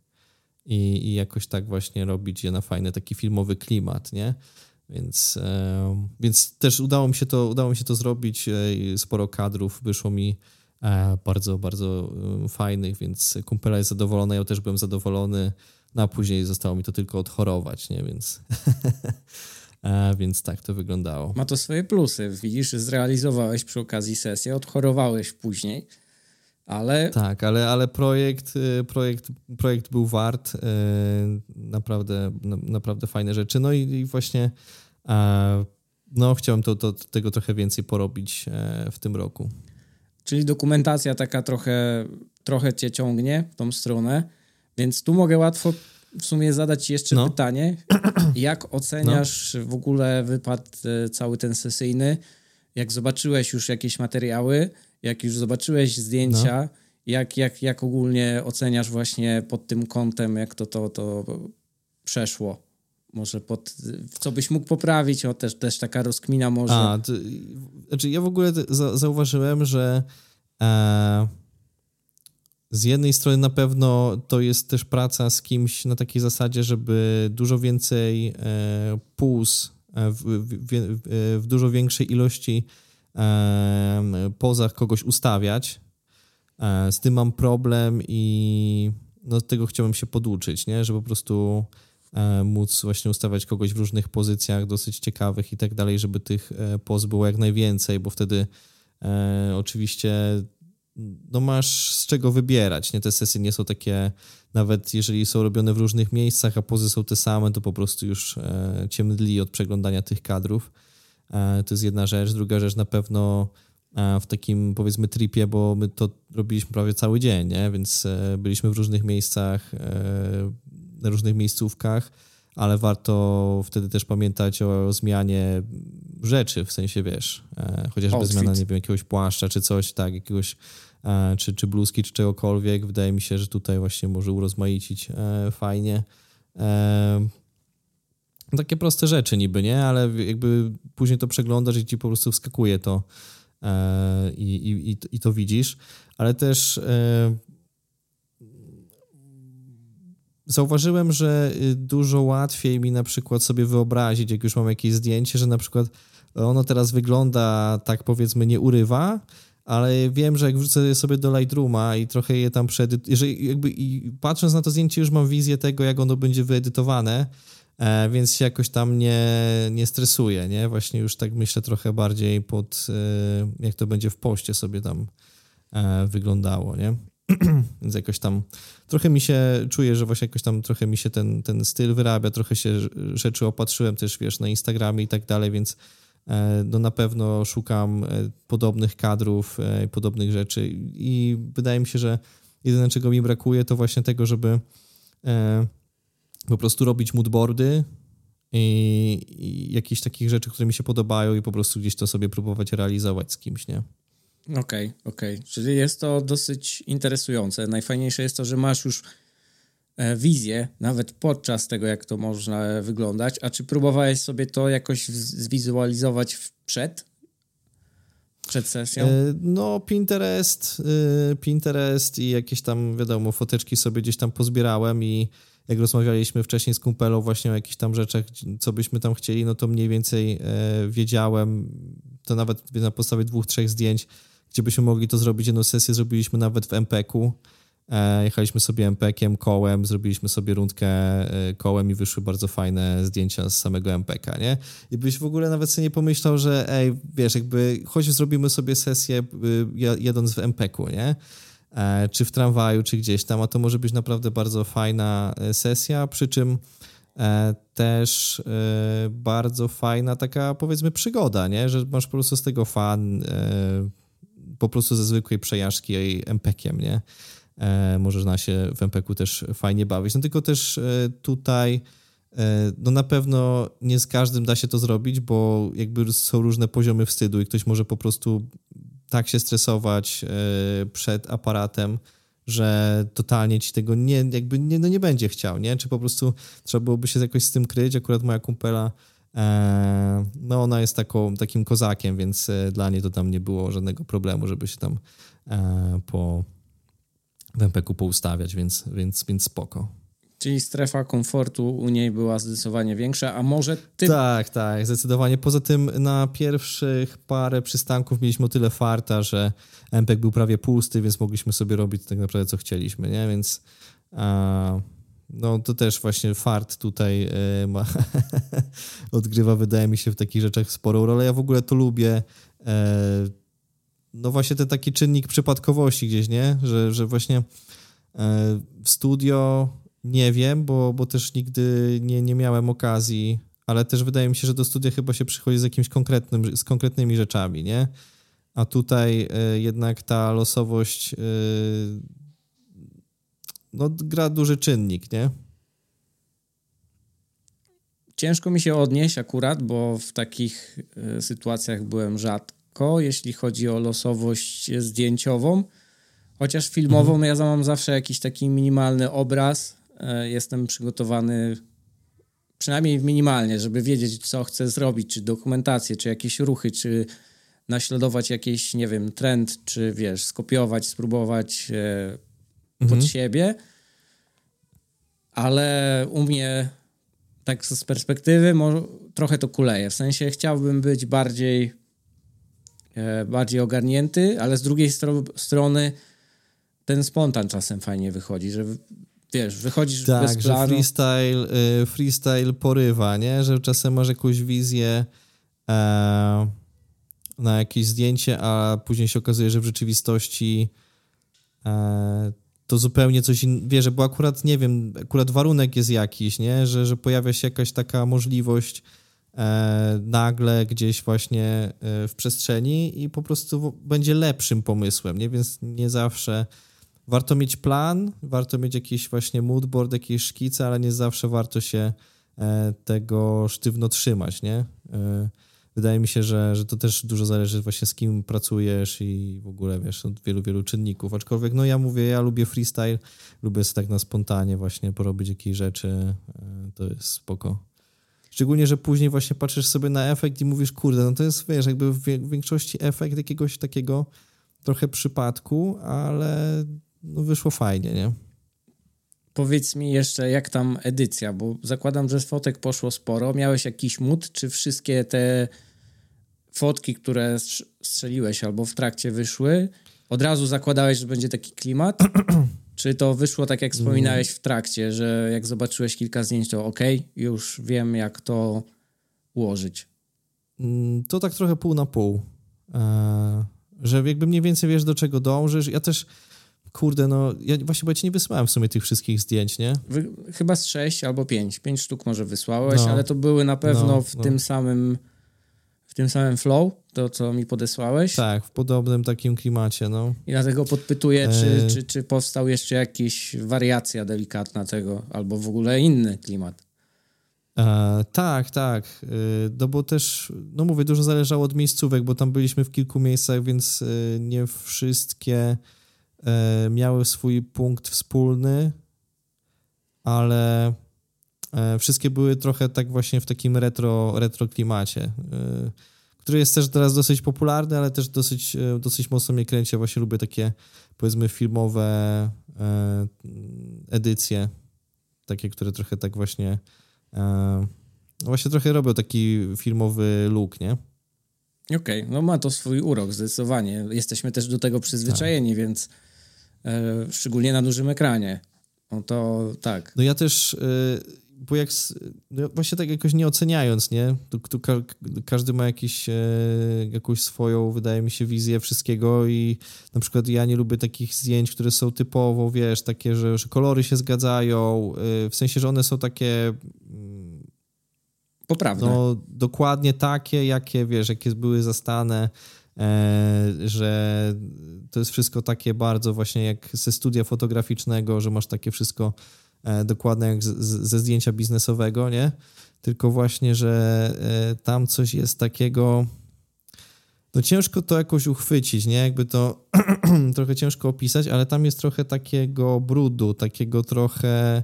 i jakoś tak właśnie robić je na fajny taki filmowy klimat, nie? Więc też udało mi się to zrobić. Sporo kadrów wyszło mi bardzo, bardzo fajnych, więc kumpela jest zadowolona, ja też byłem zadowolony, no a później zostało mi to tylko odchorować, nie, więc więc tak to wyglądało. Ma to swoje plusy, widzisz, zrealizowałeś przy okazji sesję, odchorowałeś później, ale... Tak, ale projekt był wart naprawdę fajne rzeczy, no i właśnie no chciałem tego trochę więcej porobić w tym roku. Czyli dokumentacja taka trochę cię ciągnie w tą stronę, więc tu mogę łatwo w sumie zadać jeszcze pytanie. Jak oceniasz w ogóle wypad cały ten sesyjny? Jak zobaczyłeś już jakieś materiały, jak już zobaczyłeś zdjęcia, jak ogólnie oceniasz właśnie pod tym kątem, jak to przeszło? Może co byś mógł poprawić, o też taka rozkmina może. Znaczy ja w ogóle zauważyłem, że z jednej strony na pewno to jest też praca z kimś na takiej zasadzie, żeby dużo więcej puls w dużo większej ilości pozach kogoś ustawiać. Z tym mam problem i no, tego chciałbym się poduczyć, nie? Że po prostu móc właśnie ustawiać kogoś w różnych pozycjach dosyć ciekawych i tak dalej, żeby tych poz było jak najwięcej, bo wtedy oczywiście no masz z czego wybierać, nie? Te sesje nie są takie, nawet jeżeli są robione w różnych miejscach, a pozy są te same, to po prostu już cię mdli od przeglądania tych kadrów. To jest jedna rzecz. Druga rzecz na pewno w takim, powiedzmy, tripie, bo my to robiliśmy prawie cały dzień, nie? Więc byliśmy w różnych miejscach, na różnych miejscówkach, ale warto wtedy też pamiętać o zmianie rzeczy, w sensie, wiesz, chociażby outfit. Zmiana, nie wiem, jakiegoś płaszcza czy coś, tak, jakiegoś, czy bluzki, czy czegokolwiek. Wydaje mi się, że tutaj właśnie może urozmaicić fajnie. Takie proste rzeczy niby, nie? Ale jakby później to przeglądasz i ci po prostu wskakuje to i to widzisz, ale też... Zauważyłem, że dużo łatwiej mi na przykład sobie wyobrazić, jak już mam jakieś zdjęcie, że na przykład ono teraz wygląda tak, powiedzmy, nie urywa, ale wiem, że jak wrzucę je sobie do Lightrooma i trochę je tam i patrząc na to zdjęcie już mam wizję tego, jak ono będzie wyedytowane, więc się jakoś tam nie stresuję, nie? Właśnie już tak myślę trochę bardziej jak to będzie w poście sobie tam wyglądało, nie? Więc jakoś tam trochę mi się czuję, że właśnie jakoś tam trochę mi się ten styl wyrabia, trochę się rzeczy opatrzyłem też, wiesz, na Instagramie i tak dalej, więc no na pewno szukam podobnych kadrów, podobnych rzeczy i wydaje mi się, że jedyne, czego mi brakuje, to właśnie tego, żeby po prostu robić moodboardy i jakichś takich rzeczy, które mi się podobają i po prostu gdzieś to sobie próbować realizować z kimś, nie? Okej. Czyli jest to dosyć interesujące. Najfajniejsze jest to, że masz już wizję, nawet podczas tego, jak to można wyglądać. A czy próbowałeś sobie to jakoś zwizualizować przed sesją? No, Pinterest i jakieś tam, wiadomo, foteczki sobie gdzieś tam pozbierałem i jak rozmawialiśmy wcześniej z kumpelą właśnie o jakichś tam rzeczach, co byśmy tam chcieli, no to mniej więcej wiedziałem, to nawet na podstawie 2-3 zdjęć, gdzie byśmy mogli to zrobić. Jedną sesję zrobiliśmy nawet w MPK-u. Jechaliśmy sobie MPK-iem, kołem, zrobiliśmy sobie rundkę kołem i wyszły bardzo fajne zdjęcia z samego MPK, nie? I byś w ogóle nawet sobie nie pomyślał, że choć zrobimy sobie sesję jadąc w MPK-u, nie? Czy w tramwaju, czy gdzieś tam, a to może być naprawdę bardzo fajna sesja, przy czym też bardzo fajna taka, powiedzmy, przygoda, nie? Że masz po prostu z tego fan, po prostu ze zwykłej przejażdżki jej MPK-iem, nie? Można się w MPK-u też fajnie bawić, no tylko też tutaj no na pewno nie z każdym da się to zrobić, bo jakby są różne poziomy wstydu i ktoś może po prostu tak się stresować przed aparatem, że totalnie ci tego nie będzie chciał, nie? Czy po prostu trzeba byłoby się jakoś z tym kryć. Akurat moja kumpela, no ona jest takim kozakiem, więc dla niej to tam nie było żadnego problemu, żeby się tam w MPK-u poustawiać, więc spoko. Czyli strefa komfortu u niej była zdecydowanie większa, a może ty... Tak, zdecydowanie. Poza tym na pierwszych parę przystanków mieliśmy o tyle farta, że MPK był prawie pusty, więc mogliśmy sobie robić tak naprawdę co chcieliśmy, nie? Więc no to też właśnie fart tutaj odgrywa, wydaje mi się, w takich rzeczach sporą rolę. Ja w ogóle to lubię... No właśnie ten taki czynnik przypadkowości gdzieś, nie? Że właśnie w studio nie wiem, bo też nigdy nie miałem okazji, ale też wydaje mi się, że do studia chyba się przychodzi z jakimś konkretnymi rzeczami, nie? A tutaj jednak ta losowość gra duży czynnik, nie? Ciężko mi się odnieść akurat, bo w takich sytuacjach byłem rzadko, jeśli chodzi o losowość zdjęciową, chociaż filmową ja mam zawsze jakiś taki minimalny obraz, jestem przygotowany przynajmniej minimalnie, żeby wiedzieć, co chcę zrobić, czy dokumentację, czy jakieś ruchy, czy naśladować jakiś, nie wiem, trend, czy wiesz, skopiować, spróbować pod siebie, ale u mnie tak z perspektywy trochę to kuleje, w sensie chciałbym być bardziej ogarnięty, ale z drugiej strony ten spontan czasem fajnie wychodzi, że wiesz, wychodzisz bez planu. Tak, że freestyle porywa, nie? Że czasem masz jakąś wizję na jakieś zdjęcie, a później się okazuje, że w rzeczywistości to zupełnie coś innego, wiesz, bo akurat nie wiem, warunek jest jakiś, nie? Że pojawia się jakaś taka możliwość nagle gdzieś właśnie w przestrzeni i po prostu będzie lepszym pomysłem, nie? Więc nie zawsze warto mieć plan, warto mieć jakiś właśnie moodboard, jakieś szkice, ale nie zawsze warto się tego sztywno trzymać, nie? Wydaje mi się, że to też dużo zależy właśnie z kim pracujesz i w ogóle wiesz, od wielu, wielu czynników, aczkolwiek no ja lubię freestyle, lubię sobie tak na spontanie właśnie porobić jakieś rzeczy, to jest spoko. Szczególnie, że później właśnie patrzysz sobie na efekt i mówisz, kurde, no to jest, wiesz, jakby w większości efekt jakiegoś takiego trochę przypadku, ale no wyszło fajnie, nie? Powiedz mi jeszcze, jak tam edycja, bo zakładam, że z fotek poszło sporo. Miałeś jakiś mood, czy wszystkie te fotki, które strzeliłeś albo w trakcie wyszły, od razu zakładałeś, że będzie taki klimat? Czy to wyszło tak, jak wspominałeś w trakcie, że jak zobaczyłeś kilka zdjęć, to już wiem, jak to ułożyć? To tak trochę pół na pół. Że jakby mniej więcej wiesz, do czego dążysz. Ja też, ja właśnie bo ja ci nie wysłałem w sumie tych wszystkich zdjęć, nie? Chyba z 6 albo 5. 5 sztuk może wysłałeś, ale to były na pewno w tym samym w tym samym flow, to co mi podesłałeś. Tak, w podobnym takim klimacie, no. I dlatego podpytuję, czy powstał jeszcze jakaś wariacja delikatna tego, albo w ogóle inny klimat. Tak. No bo też, no mówię, dużo zależało od miejscówek, bo tam byliśmy w kilku miejscach, więc nie wszystkie miały swój punkt wspólny, ale wszystkie były trochę tak właśnie w takim retro klimacie, który jest też teraz dosyć popularny, ale też dosyć mocno mnie kręci. Ja właśnie lubię takie, powiedzmy, filmowe edycje, takie, które trochę tak właśnie trochę robią taki filmowy look, nie? Okej, no ma to swój urok zdecydowanie. Jesteśmy też do tego przyzwyczajeni, tak. Więc szczególnie na dużym ekranie. No to tak. No ja też, bo jak no właśnie tak jakoś nie oceniając, nie? Tu każdy ma jakąś swoją, wydaje mi się, wizję wszystkiego i na przykład ja nie lubię takich zdjęć, które są typowo, wiesz, takie, że kolory się zgadzają, w sensie, że one są takie... Poprawne. No dokładnie takie, jakie, wiesz, jakie były zastane, że to jest wszystko takie bardzo właśnie jak ze studia fotograficznego, że masz takie wszystko dokładne jak ze zdjęcia biznesowego, nie? Tylko właśnie, że tam coś jest takiego, no ciężko to jakoś uchwycić, nie? Jakby to trochę ciężko opisać, ale tam jest trochę takiego brudu, takiego trochę...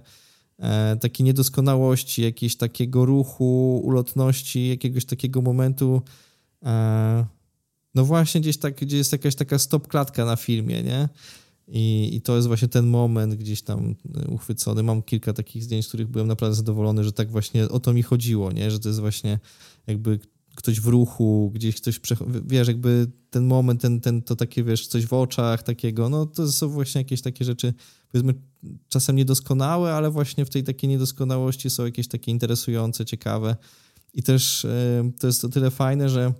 takiej niedoskonałości, jakiegoś takiego ruchu, ulotności, jakiegoś takiego momentu, no właśnie gdzieś tak, gdzie jest jakaś taka stopklatka na filmie, nie? I to jest właśnie ten moment gdzieś tam uchwycony. Mam kilka takich zdjęć, z których byłem naprawdę zadowolony, że tak właśnie o to mi chodziło, nie? Że to jest właśnie jakby ktoś w ruchu, gdzieś ktoś, wiesz, jakby ten moment, to takie, wiesz, coś w oczach takiego, no to są właśnie jakieś takie rzeczy, powiedzmy, czasem niedoskonałe, ale właśnie w tej takiej niedoskonałości są jakieś takie interesujące, ciekawe i też to jest o tyle fajne, że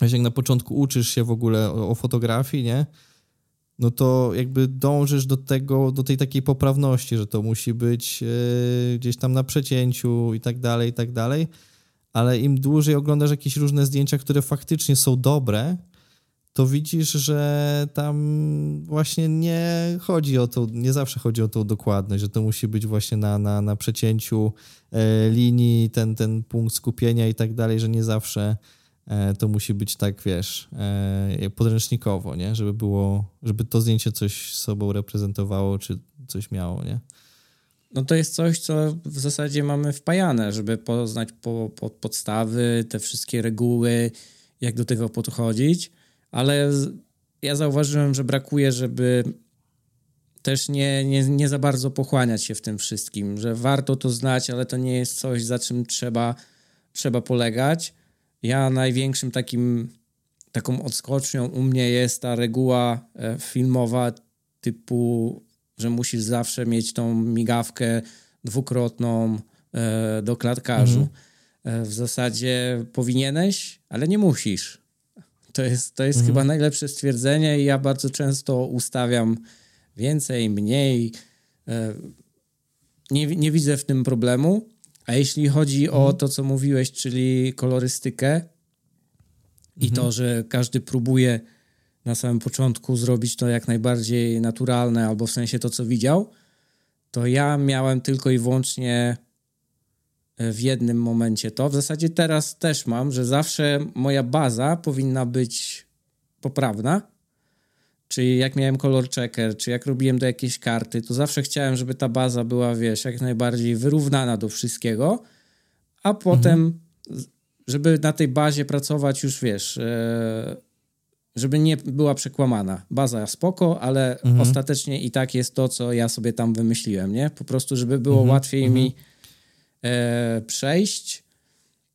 jak na początku uczysz się w ogóle o fotografii, nie? No to jakby dążysz do tego, do tej takiej poprawności, że to musi być gdzieś tam na przecięciu i tak dalej, ale im dłużej oglądasz jakieś różne zdjęcia, które faktycznie są dobre, to widzisz, że tam właśnie nie chodzi o to, nie zawsze chodzi o tą dokładność, że to musi być właśnie na przecięciu linii, ten punkt skupienia i tak dalej, że nie zawsze to musi być tak, wiesz, podręcznikowo, nie? Żeby było, żeby to zdjęcie coś sobą reprezentowało, czy coś miało, nie? No to jest coś, co w zasadzie mamy wpajane, żeby poznać podstawy, te wszystkie reguły, jak do tego podchodzić, ale ja zauważyłem, że brakuje, żeby też nie za bardzo pochłaniać się w tym wszystkim, że warto to znać, ale to nie jest coś, za czym trzeba polegać. Ja największym taką odskocznią u mnie jest ta reguła filmowa typu, że musisz zawsze mieć tą migawkę dwukrotną do klatkarzu. W zasadzie powinieneś, ale nie musisz. To jest chyba najlepsze stwierdzenie i ja bardzo często ustawiam więcej, mniej. Nie widzę w tym problemu. A jeśli chodzi o to, co mówiłeś, czyli kolorystykę i to, że każdy próbuje na samym początku zrobić to jak najbardziej naturalne, albo w sensie to, co widział, to ja miałem tylko i wyłącznie w jednym momencie to. W zasadzie teraz też mam, że zawsze moja baza powinna być poprawna, czyli jak miałem color checker, czy jak robiłem do jakiejś karty, to zawsze chciałem, żeby ta baza była, wiesz, jak najbardziej wyrównana do wszystkiego, a potem, żeby na tej bazie pracować już, wiesz... żeby nie była przekłamana. Baza spoko, ale ostatecznie i tak jest to, co ja sobie tam wymyśliłem, nie? Po prostu, żeby było łatwiej mi przejść.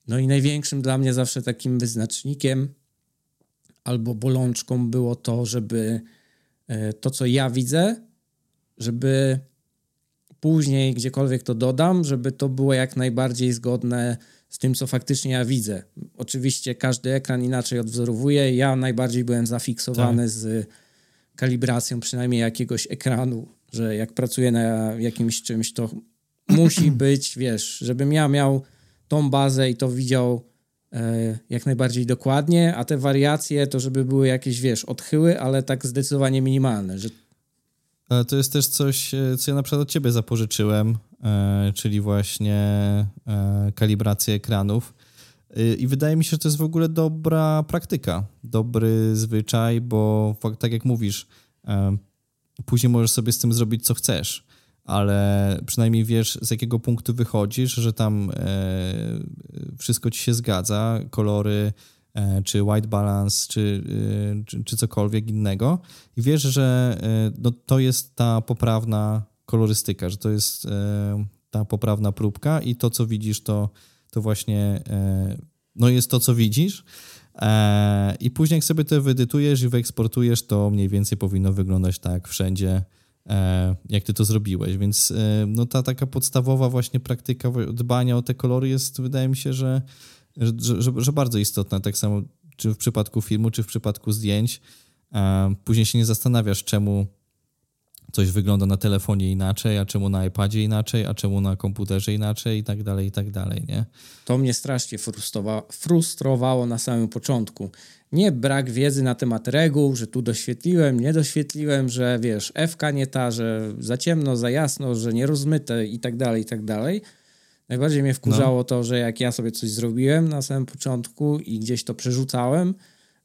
No i największym dla mnie zawsze takim wyznacznikiem albo bolączką było to, żeby to, co ja widzę, żeby później gdziekolwiek to dodam, żeby to było jak najbardziej zgodne z tym, co faktycznie ja widzę. Oczywiście każdy ekran inaczej odwzorowuje. Ja najbardziej byłem zafiksowany z kalibracją przynajmniej jakiegoś ekranu, że jak pracuję na jakimś czymś, to musi być, wiesz, żebym ja miał tą bazę i to widział jak najbardziej dokładnie, a te wariacje to żeby były jakieś, wiesz, odchyły, ale tak zdecydowanie minimalne. Że... Ale to jest też coś, co ja na przykład od ciebie zapożyczyłem, czyli właśnie kalibrację ekranów. I wydaje mi się, że to jest w ogóle dobra praktyka, dobry zwyczaj, bo tak jak mówisz, później możesz sobie z tym zrobić, co chcesz, ale przynajmniej wiesz, z jakiego punktu wychodzisz, że tam wszystko ci się zgadza, kolory, czy white balance, czy cokolwiek innego i wiesz, że no, to jest ta poprawna kolorystyka, że to jest ta poprawna próbka i to, co widzisz, to właśnie no jest to, co widzisz i później jak sobie to wyedytujesz i wyeksportujesz, to mniej więcej powinno wyglądać tak wszędzie, jak ty to zrobiłeś, więc no ta taka podstawowa właśnie praktyka dbania o te kolory jest, wydaje mi się, że bardzo istotna, tak samo czy w przypadku filmu, czy w przypadku zdjęć. Później się nie zastanawiasz, czemu coś wygląda na telefonie inaczej, a czemu na iPadzie inaczej, a czemu na komputerze inaczej i tak dalej, nie? To mnie strasznie frustrowało na samym początku. Nie brak wiedzy na temat reguł, że tu doświetliłem, nie doświetliłem, że wiesz, F-ka nie ta, że za ciemno, za jasno, że nierozmyte i tak dalej. Najbardziej mnie wkurzało to, że jak ja sobie coś zrobiłem na samym początku i gdzieś to przerzucałem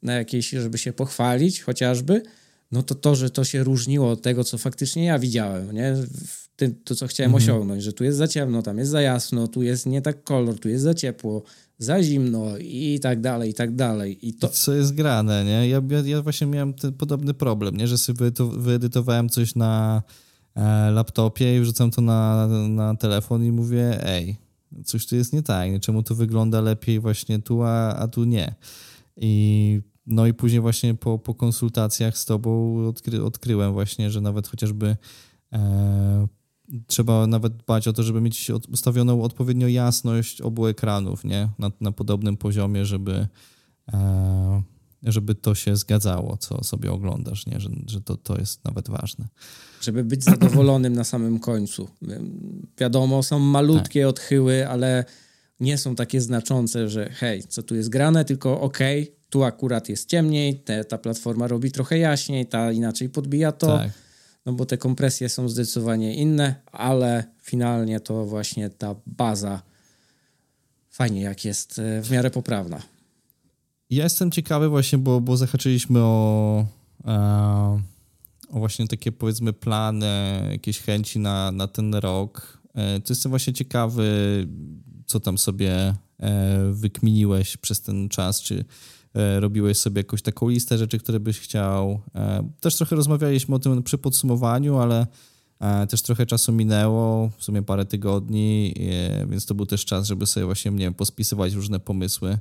na jakieś, żeby się pochwalić chociażby, no to, że to się różniło od tego, co faktycznie ja widziałem, nie? W tym, to, co chciałem osiągnąć, że tu jest za ciemno, tam jest za jasno, tu jest nie tak kolor, tu jest za ciepło, za zimno i tak dalej. I to, co jest grane, nie? Ja właśnie miałem ten podobny problem, nie? Że sobie wyedytowałem coś na laptopie i wrzucam to na telefon i mówię, ej, coś tu jest nie tak, nie? Czemu to wygląda lepiej właśnie tu, a tu nie. I no i później właśnie po konsultacjach z tobą odkryłem właśnie, że nawet chociażby trzeba nawet dbać o to, żeby mieć ustawioną odpowiednio jasność obu ekranów, nie? Na podobnym poziomie, żeby to się zgadzało, co sobie oglądasz, nie? Że to jest nawet ważne. Żeby być zadowolonym na samym końcu. Wiadomo, są malutkie odchyły, ale nie są takie znaczące, że hej, co tu jest grane, tylko okej, tu akurat jest ciemniej, ta platforma robi trochę jaśniej, ta inaczej podbija to, no bo te kompresje są zdecydowanie inne, ale finalnie to właśnie ta baza fajnie jak jest w miarę poprawna. Ja jestem ciekawy właśnie, bo zahaczyliśmy o właśnie takie powiedzmy plany, jakieś chęci na ten rok. To jestem właśnie ciekawy, co tam sobie wykminiłeś przez ten czas, czy robiłeś sobie jakąś taką listę rzeczy, które byś chciał. Też trochę rozmawialiśmy o tym przy podsumowaniu, ale też trochę czasu minęło, w sumie parę tygodni, więc to był też czas, żeby sobie właśnie, nie wiem, pospisywać różne pomysły,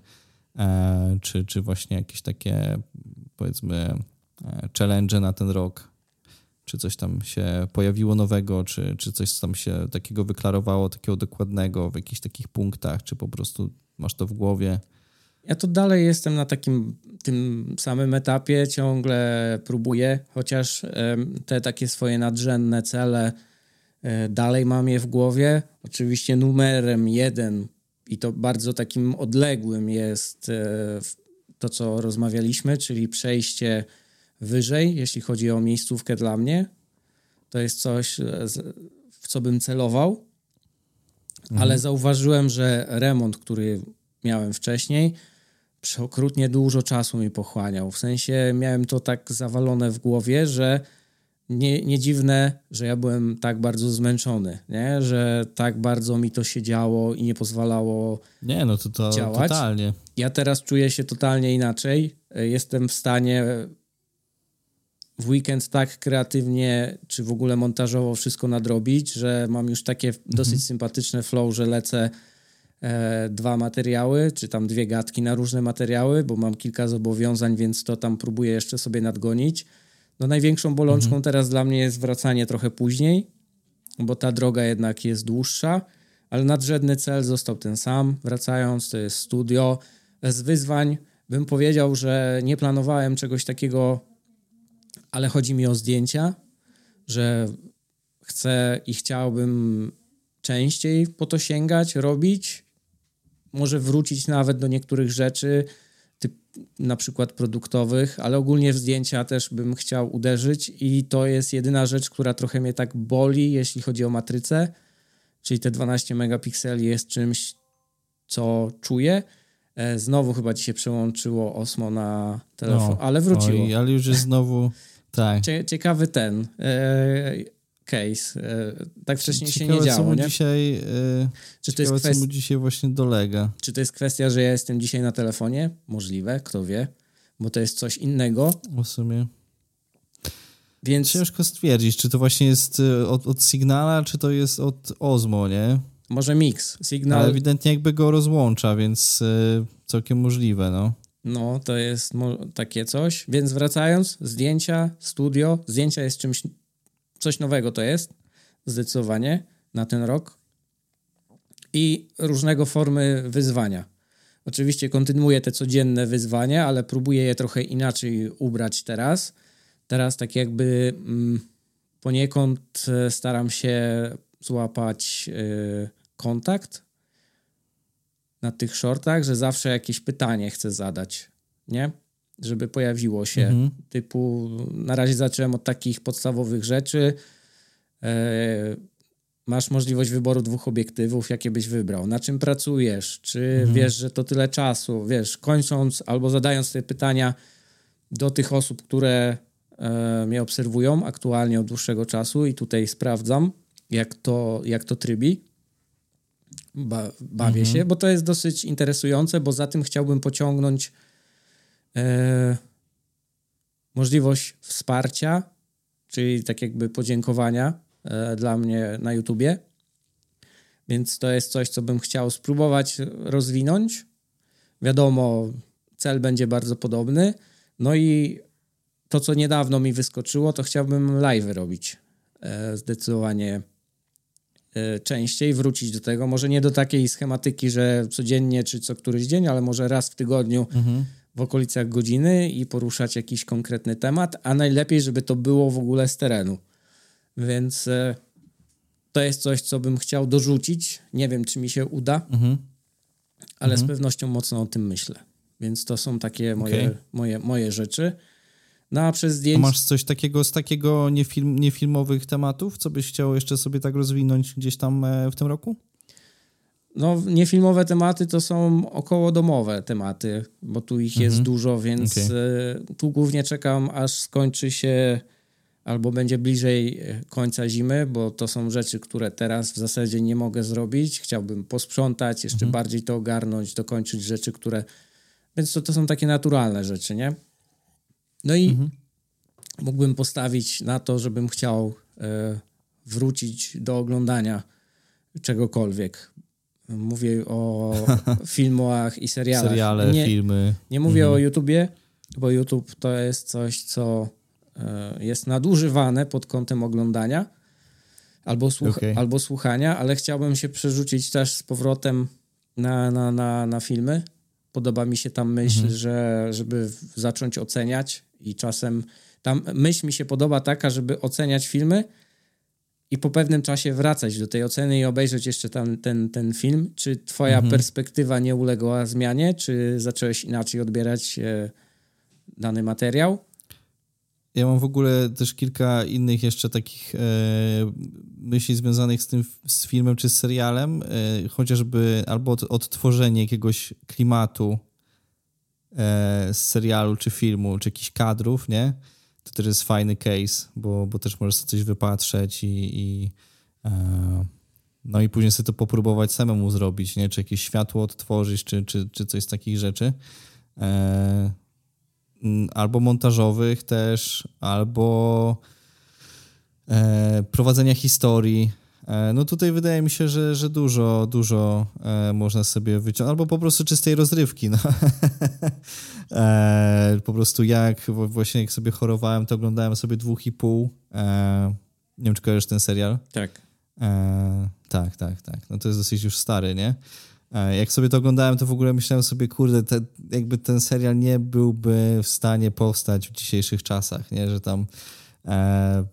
czy właśnie jakieś takie, powiedzmy, challenge na ten rok, czy coś tam się pojawiło nowego, czy coś tam się takiego wyklarowało, takiego dokładnego w jakichś takich punktach, czy po prostu masz to w głowie. Ja to dalej jestem na tym samym etapie, ciągle próbuję, chociaż te takie swoje nadrzędne cele dalej mam je w głowie. Oczywiście numerem 1 i to bardzo takim odległym jest to, co rozmawialiśmy, czyli przejście wyżej, jeśli chodzi o miejscówkę dla mnie. To jest coś, w co bym celował, ale zauważyłem, że remont, który miałem wcześniej, przeokrutnie dużo czasu mi pochłaniał. W sensie miałem to tak zawalone w głowie, że nie dziwne, że ja byłem tak bardzo zmęczony, nie? Że tak bardzo mi to się działo i nie pozwalało działać. Nie, no to działać. Totalnie. Ja teraz czuję się totalnie inaczej. Jestem w stanie w weekend tak kreatywnie, czy w ogóle montażowo wszystko nadrobić, że mam już takie dosyć sympatyczne flow, że lecę 2 materiały, czy tam 2 gadki na różne materiały, bo mam kilka zobowiązań, więc to tam próbuję jeszcze sobie nadgonić. No największą bolączką teraz dla mnie jest wracanie trochę później, bo ta droga jednak jest dłuższa, ale nadrzędny cel został ten sam. Wracając, to jest studio. Z wyzwań bym powiedział, że nie planowałem czegoś takiego, ale chodzi mi o zdjęcia, że chcę i chciałbym częściej po to sięgać, robić. może wrócić nawet do niektórych rzeczy, na przykład produktowych, ale ogólnie w zdjęcia też bym chciał uderzyć i to jest jedyna rzecz, która trochę mnie tak boli, jeśli chodzi o matrycę, czyli te 12 megapikseli jest czymś, co czuję. Znowu chyba ci się przełączyło osmo na telefon, ale wróciło. Oj, ale już jest znowu... Tak. Ciekawy ten case. Tak wcześniej ciekawe, się nie działo, nie? Dzisiaj, czy to jest co mu dzisiaj właśnie dolega. Czy to jest kwestia, że ja jestem dzisiaj na telefonie? Możliwe, kto wie, bo to jest coś innego. W sumie. Więc... Ciężko stwierdzić, czy to właśnie jest od Signala, czy to jest od Osmo, nie? Może miks. Signal... Ale ewidentnie jakby go rozłącza, więc całkiem możliwe, no. No, to jest takie coś. Więc wracając, zdjęcia, studio. Zdjęcia jest czymś, coś nowego to jest, zdecydowanie, na ten rok. I różnego formy wyzwania. Oczywiście kontynuuję te codzienne wyzwania, ale próbuję je trochę inaczej ubrać teraz. Teraz tak jakby poniekąd staram się złapać kontakt na tych shortach, że zawsze jakieś pytanie chcę zadać, nie? Żeby pojawiło się, typu na razie zacząłem od takich podstawowych rzeczy. Masz możliwość wyboru 2 obiektywów, jakie byś wybrał, na czym pracujesz, czy wiesz, że to tyle czasu, wiesz, kończąc albo zadając te pytania do tych osób, które mnie obserwują aktualnie od dłuższego czasu i tutaj sprawdzam, jak to trybi. Bawię się, bo to jest dosyć interesujące, bo za tym chciałbym pociągnąć możliwość wsparcia, czyli tak jakby podziękowania dla mnie na YouTubie. Więc to jest coś, co bym chciał spróbować rozwinąć. Wiadomo, cel będzie bardzo podobny. No i to, co niedawno mi wyskoczyło, to chciałbym live'y robić zdecydowanie częściej, wrócić do tego. Może nie do takiej schematyki, że codziennie czy co któryś dzień, ale może raz w tygodniu w okolicach godziny i poruszać jakiś konkretny temat, a najlepiej, żeby to było w ogóle z terenu. Więc to jest coś, co bym chciał dorzucić. Nie wiem, czy mi się uda, ale z pewnością mocno o tym myślę. Więc to są takie moje rzeczy. No a przez zdjęcia... Masz coś takiego z takiego niefilmowych tematów, co byś chciał jeszcze sobie tak rozwinąć gdzieś tam w tym roku? No niefilmowe tematy to są okołodomowe tematy, bo tu ich jest dużo, więc tu głównie czekam, aż skończy się albo będzie bliżej końca zimy, bo to są rzeczy, które teraz w zasadzie nie mogę zrobić. Chciałbym posprzątać, jeszcze bardziej to ogarnąć, dokończyć rzeczy, które... Więc to są takie naturalne rzeczy, nie? No i mógłbym postawić na to, żebym chciał wrócić do oglądania czegokolwiek. Mówię o filmach i serialach. Seriale, filmy. Nie mówię o YouTubie, bo YouTube to jest coś, co jest nadużywane pod kątem oglądania albo, albo słuchania, ale chciałbym się przerzucić też z powrotem na filmy. Podoba mi się tam myśl, że żeby zacząć oceniać i czasem tam myśl mi się podoba taka, żeby oceniać filmy i po pewnym czasie wracać do tej oceny i obejrzeć jeszcze tam ten film. Czy twoja perspektywa nie uległa zmianie? Czy zacząłeś inaczej odbierać dany materiał? Ja mam w ogóle też kilka innych jeszcze takich myśli związanych z filmem czy z serialem, chociażby albo odtworzenie jakiegoś klimatu z serialu czy filmu, czy jakichś kadrów, nie? To też jest fajny case, bo też możesz coś wypatrzeć no i później sobie to popróbować samemu zrobić, nie? Czy jakieś światło odtworzyć, czy coś z takich rzeczy. Albo montażowych też, albo prowadzenia historii. No tutaj wydaje mi się, że dużo można sobie wyciągnąć. Albo po prostu czystej rozrywki. No. Po prostu jak sobie chorowałem, to oglądałem sobie 2,5. Nie wiem, czy kojarzysz ten serial? Tak. Tak. No to jest dosyć już stary, nie? Jak sobie to oglądałem, to w ogóle myślałem sobie, kurde, jakby ten serial nie byłby w stanie powstać w dzisiejszych czasach, nie? Że tam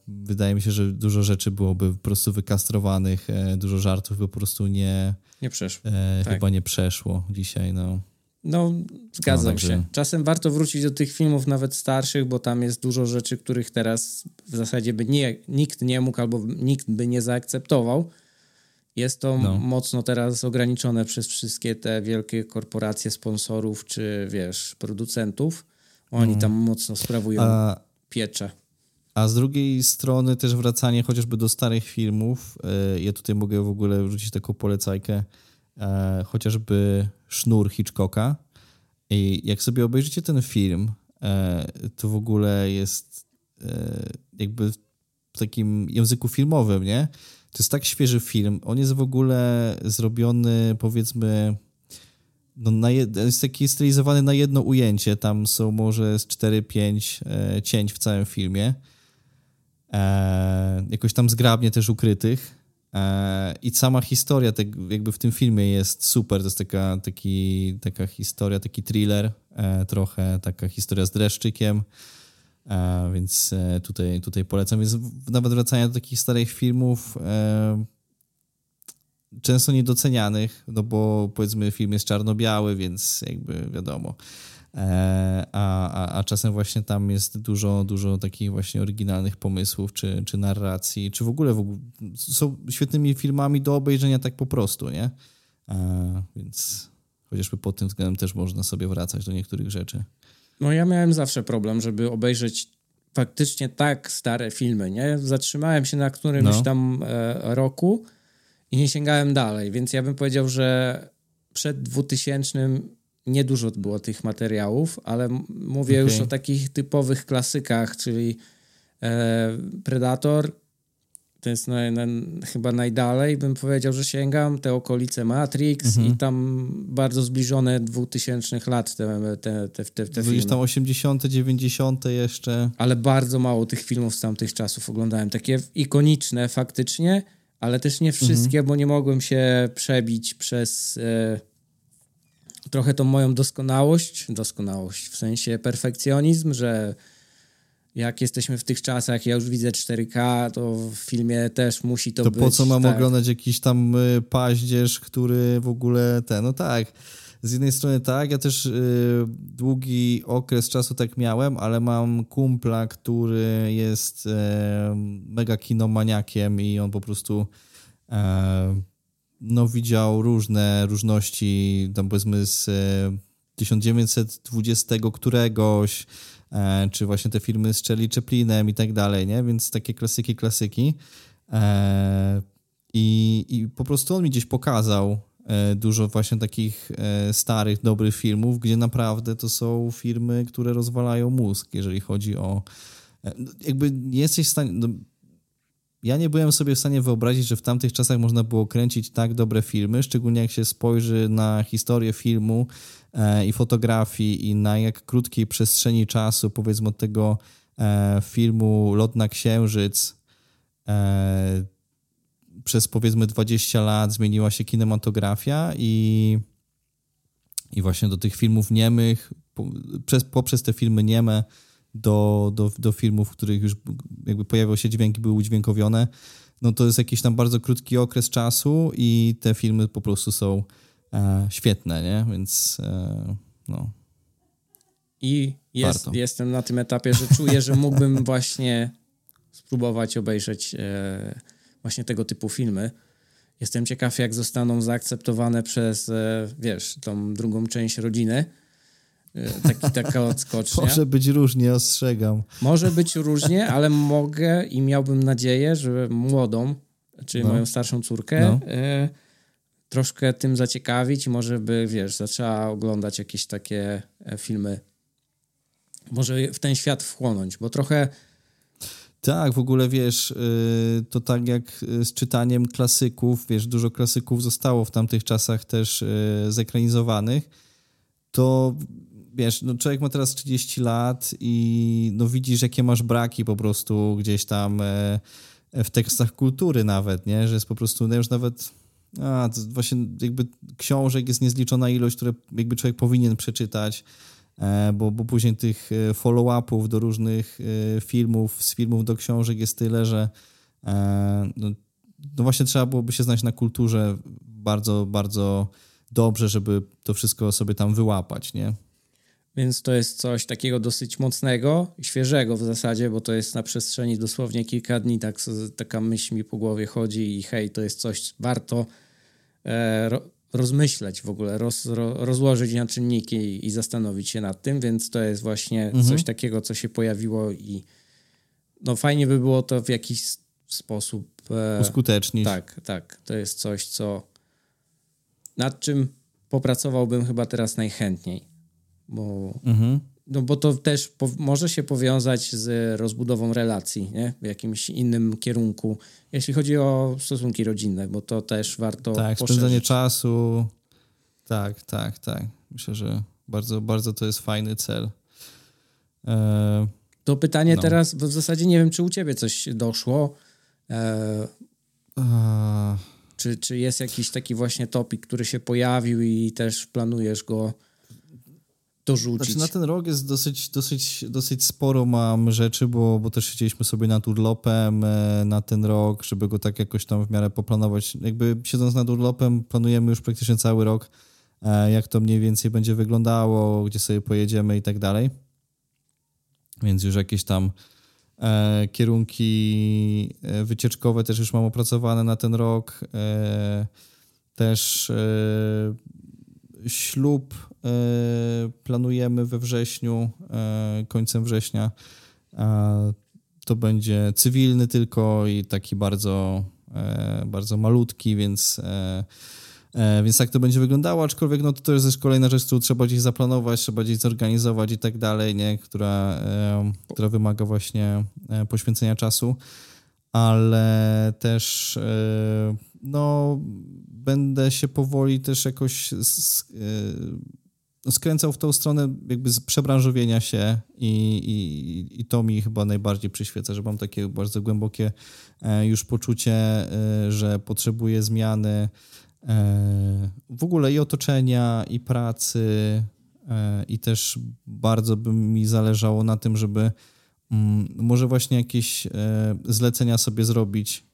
wydaje mi się, że dużo rzeczy byłoby po prostu wykastrowanych, dużo żartów by po prostu nie, Nie przeszło. Tak. Chyba nie przeszło dzisiaj, no. No, zgadzam się. Czasem warto wrócić do tych filmów nawet starszych, bo tam jest dużo rzeczy, których teraz w zasadzie by nikt nie mógł albo nikt by nie zaakceptował. Jest to mocno teraz ograniczone przez wszystkie te wielkie korporacje, sponsorów czy, wiesz, producentów. Oni tam mocno sprawują pieczę. A z drugiej strony też wracanie chociażby do starych filmów. Ja tutaj mogę w ogóle wrzucić taką polecajkę, chociażby Sznur Hitchcocka. I jak sobie obejrzycie ten film, to w ogóle jest jakby w takim języku filmowym, nie? To jest tak świeży film. On jest w ogóle zrobiony, powiedzmy, jest taki stylizowany na jedno ujęcie. Tam są może 4-5 cięć w całym filmie. Jakoś tam zgrabnie też ukrytych. I sama historia jakby w tym filmie jest super. To jest taka historia, taki thriller. Trochę taka historia z dreszczykiem. Więc tutaj polecam. Więc nawet wracanie do takich starych filmów, często niedocenianych, no bo powiedzmy film jest czarno-biały, więc jakby wiadomo. A czasem właśnie tam jest dużo takich właśnie oryginalnych pomysłów, czy narracji, czy w ogóle są świetnymi filmami do obejrzenia tak po prostu, nie? Więc chociażby pod tym względem też można sobie wracać do niektórych rzeczy. No ja miałem zawsze problem, żeby obejrzeć faktycznie tak stare filmy, nie? Zatrzymałem się na którymś tam roku i nie sięgałem dalej, więc ja bym powiedział, że przed 2000 niedużo było tych materiałów, ale mówię już o takich typowych klasykach, czyli Predator, to jest chyba najdalej, bym powiedział, że sięgam, te okolice Matrix i tam bardzo zbliżone 2000 lat te filmy. Widzisz tam 80., 90. jeszcze. Ale bardzo mało tych filmów z tamtych czasów oglądałem. Takie ikoniczne faktycznie, ale też nie wszystkie, bo nie mogłem się przebić przez trochę tą moją doskonałość w sensie perfekcjonizm, że jak jesteśmy w tych czasach, ja już widzę 4K, to w filmie też musi to być. To po co mam oglądać jakiś tam paździerz, który w ogóle no tak, z jednej strony tak, ja też długi okres czasu tak miałem, ale mam kumpla, który jest mega kinomaniakiem i on po prostu widział różności, tam powiedzmy z 1920 któregoś, czy właśnie te filmy z Charlie Chaplinem i tak dalej, nie? Więc takie klasyki. I po prostu on mi gdzieś pokazał dużo właśnie takich starych, dobrych filmów, gdzie naprawdę to są filmy, które rozwalają mózg, jeżeli chodzi o... Jakby nie jesteś w stanie... Ja nie byłem sobie w stanie wyobrazić, że w tamtych czasach można było kręcić tak dobre filmy, szczególnie jak się spojrzy na historię filmu i fotografii i na jak krótkiej przestrzeni czasu, powiedzmy od tego filmu Lot na Księżyc, przez powiedzmy 20 lat zmieniła się kinematografia i właśnie do tych filmów niemych, poprzez te filmy nieme, do filmów, w których już jakby pojawiał się dźwięk i były udźwiękowione, no to jest jakiś tam bardzo krótki okres czasu i te filmy po prostu są świetne, nie? Więc I jestem na tym etapie, że czuję, że mógłbym właśnie spróbować obejrzeć właśnie tego typu filmy. Jestem ciekaw, jak zostaną zaakceptowane przez, tą drugą część rodziny. Taka odskocznia. Może być różnie, ostrzegam. Może być różnie, ale mogę i miałbym nadzieję, że młodą, czyli moją starszą córkę, troszkę tym zaciekawić. Może by, zaczęła oglądać jakieś takie filmy. Może w ten świat wchłonąć, bo trochę... Tak, w ogóle to tak jak z czytaniem klasyków, dużo klasyków zostało w tamtych czasach też zekranizowanych, to... człowiek ma teraz 30 lat i widzisz, jakie masz braki po prostu gdzieś tam w tekstach kultury nawet, nie? Że jest po prostu już nawet... właśnie jakby książek jest niezliczona ilość, które jakby człowiek powinien przeczytać, bo później tych follow-upów do różnych filmów, z filmów do książek jest tyle, że właśnie trzeba byłoby się znać na kulturze bardzo, bardzo dobrze, żeby to wszystko sobie tam wyłapać, nie? Więc to jest coś takiego dosyć mocnego, świeżego w zasadzie, bo to jest na przestrzeni dosłownie kilka dni, tak, taka myśl mi po głowie chodzi i hej, to jest coś, warto rozmyśleć w ogóle, rozłożyć na czynniki i zastanowić się nad tym, więc to jest właśnie coś takiego, co się pojawiło i no fajnie by było to w jakiś sposób uskutecznić. Tak, tak. To jest coś, co nad czym popracowałbym chyba teraz najchętniej, bo, no bo to też może się powiązać z rozbudową relacji, nie? W jakimś innym kierunku, jeśli chodzi o stosunki rodzinne, bo to też warto poszerzyć. Tak, spędzanie czasu. Tak, tak, tak. Myślę, że bardzo, bardzo to jest fajny cel. To pytanie teraz, bo w zasadzie nie wiem, czy u ciebie coś doszło. Czy jest jakiś taki właśnie topik, który się pojawił i też planujesz go dorzucić? Znaczy na ten rok jest dosyć sporo mam rzeczy, bo też siedzieliśmy sobie nad urlopem na ten rok, żeby go tak jakoś tam w miarę poplanować. Jakby siedząc nad urlopem planujemy już praktycznie cały rok, jak to mniej więcej będzie wyglądało, gdzie sobie pojedziemy i tak dalej. Więc już jakieś tam kierunki wycieczkowe też już mam opracowane na ten rok. Też ślub planujemy we wrześniu, końcem września. To będzie cywilny tylko i taki bardzo, bardzo malutki, więc tak to będzie wyglądało, aczkolwiek no to jest też kolejna rzecz, którą trzeba gdzieś zaplanować, trzeba gdzieś zorganizować i tak dalej, nie? Która wymaga właśnie poświęcenia czasu, ale też no będę się powoli też jakoś skręcał w tą stronę jakby z przebranżowienia się i to mi chyba najbardziej przyświeca, że mam takie bardzo głębokie już poczucie, że potrzebuję zmiany w ogóle i otoczenia, i pracy, i też bardzo by mi zależało na tym, żeby może właśnie jakieś zlecenia sobie zrobić,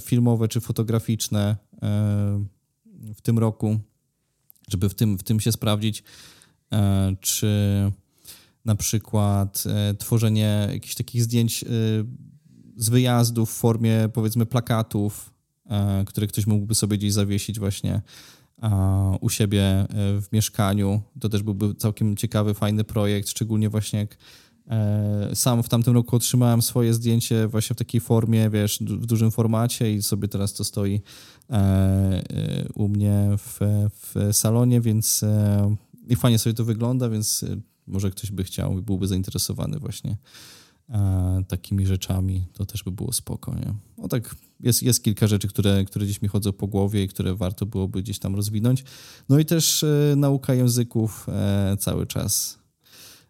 filmowe czy fotograficzne w tym roku, żeby w tym się sprawdzić, czy na przykład tworzenie jakichś takich zdjęć z wyjazdów w formie powiedzmy plakatów, które ktoś mógłby sobie gdzieś zawiesić właśnie u siebie w mieszkaniu. To też byłby całkiem ciekawy, fajny projekt, szczególnie właśnie jak sam w tamtym roku otrzymałem swoje zdjęcie właśnie w takiej formie, wiesz, w dużym formacie i sobie teraz to stoi u mnie w salonie, więc i fajnie sobie to wygląda, więc może ktoś by chciał i byłby zainteresowany właśnie takimi rzeczami, to też by było spoko, nie? No tak, jest kilka rzeczy, które gdzieś mi chodzą po głowie i które warto byłoby gdzieś tam rozwinąć. No i też nauka języków cały czas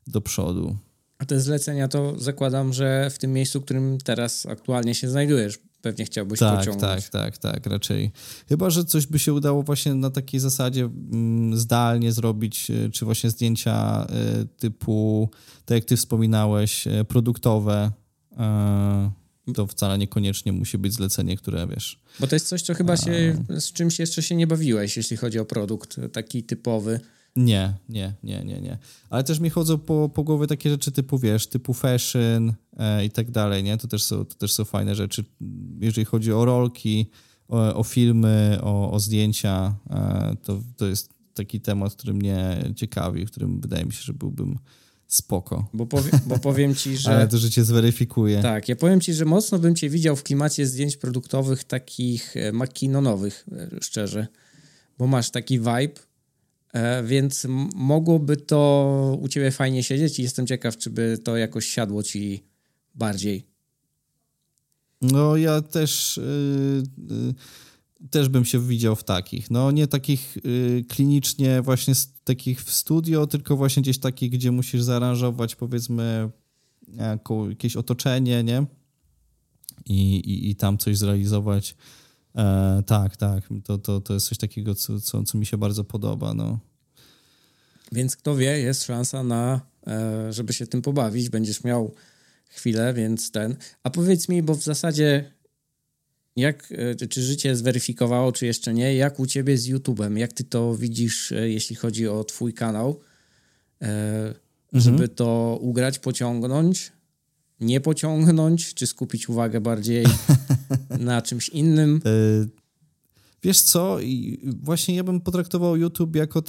do przodu. A te zlecenia to zakładam, że w tym miejscu, w którym teraz aktualnie się znajdujesz, pewnie chciałbyś pociągnąć. Tak, raczej. Chyba że coś by się udało właśnie na takiej zasadzie zdalnie zrobić, czy właśnie zdjęcia typu, tak jak ty wspominałeś, produktowe. To wcale niekoniecznie musi być zlecenie, które wiesz. Bo to jest coś, co chyba z czymś jeszcze się nie bawiłeś, jeśli chodzi o produkt taki typowy. Nie. Ale też mi chodzą po głowie takie rzeczy typu, wiesz, typu fashion i tak dalej, nie? To też są fajne rzeczy, jeżeli chodzi o rolki, o filmy, o zdjęcia. To jest taki temat, który mnie ciekawi, w którym wydaje mi się, że byłbym spoko. Bo powiem ci, że... Ale to życie zweryfikuje. Tak, ja powiem ci, że mocno bym cię widział w klimacie zdjęć produktowych takich McKinnonowych, szczerze. Bo masz taki vibe, więc mogłoby to u ciebie fajnie siedzieć i jestem ciekaw, czy by to jakoś siadło ci bardziej. No ja też... Też bym się widział w takich, no nie takich klinicznie właśnie takich w studio, tylko właśnie gdzieś takich, gdzie musisz zaaranżować powiedzmy jakieś otoczenie, nie? I tam coś zrealizować. Tak, to jest coś takiego, co mi się bardzo podoba, no. Więc kto wie, jest szansa na, żeby się tym pobawić, będziesz miał chwilę, więc ten. A powiedz mi, bo w zasadzie Czy życie zweryfikowało, czy jeszcze nie? Jak u ciebie z YouTube'em? Jak ty to widzisz, jeśli chodzi o twój kanał? Żeby to ugrać, pociągnąć, nie pociągnąć, czy skupić uwagę bardziej na czymś innym? Wiesz co, właśnie ja bym potraktował YouTube jako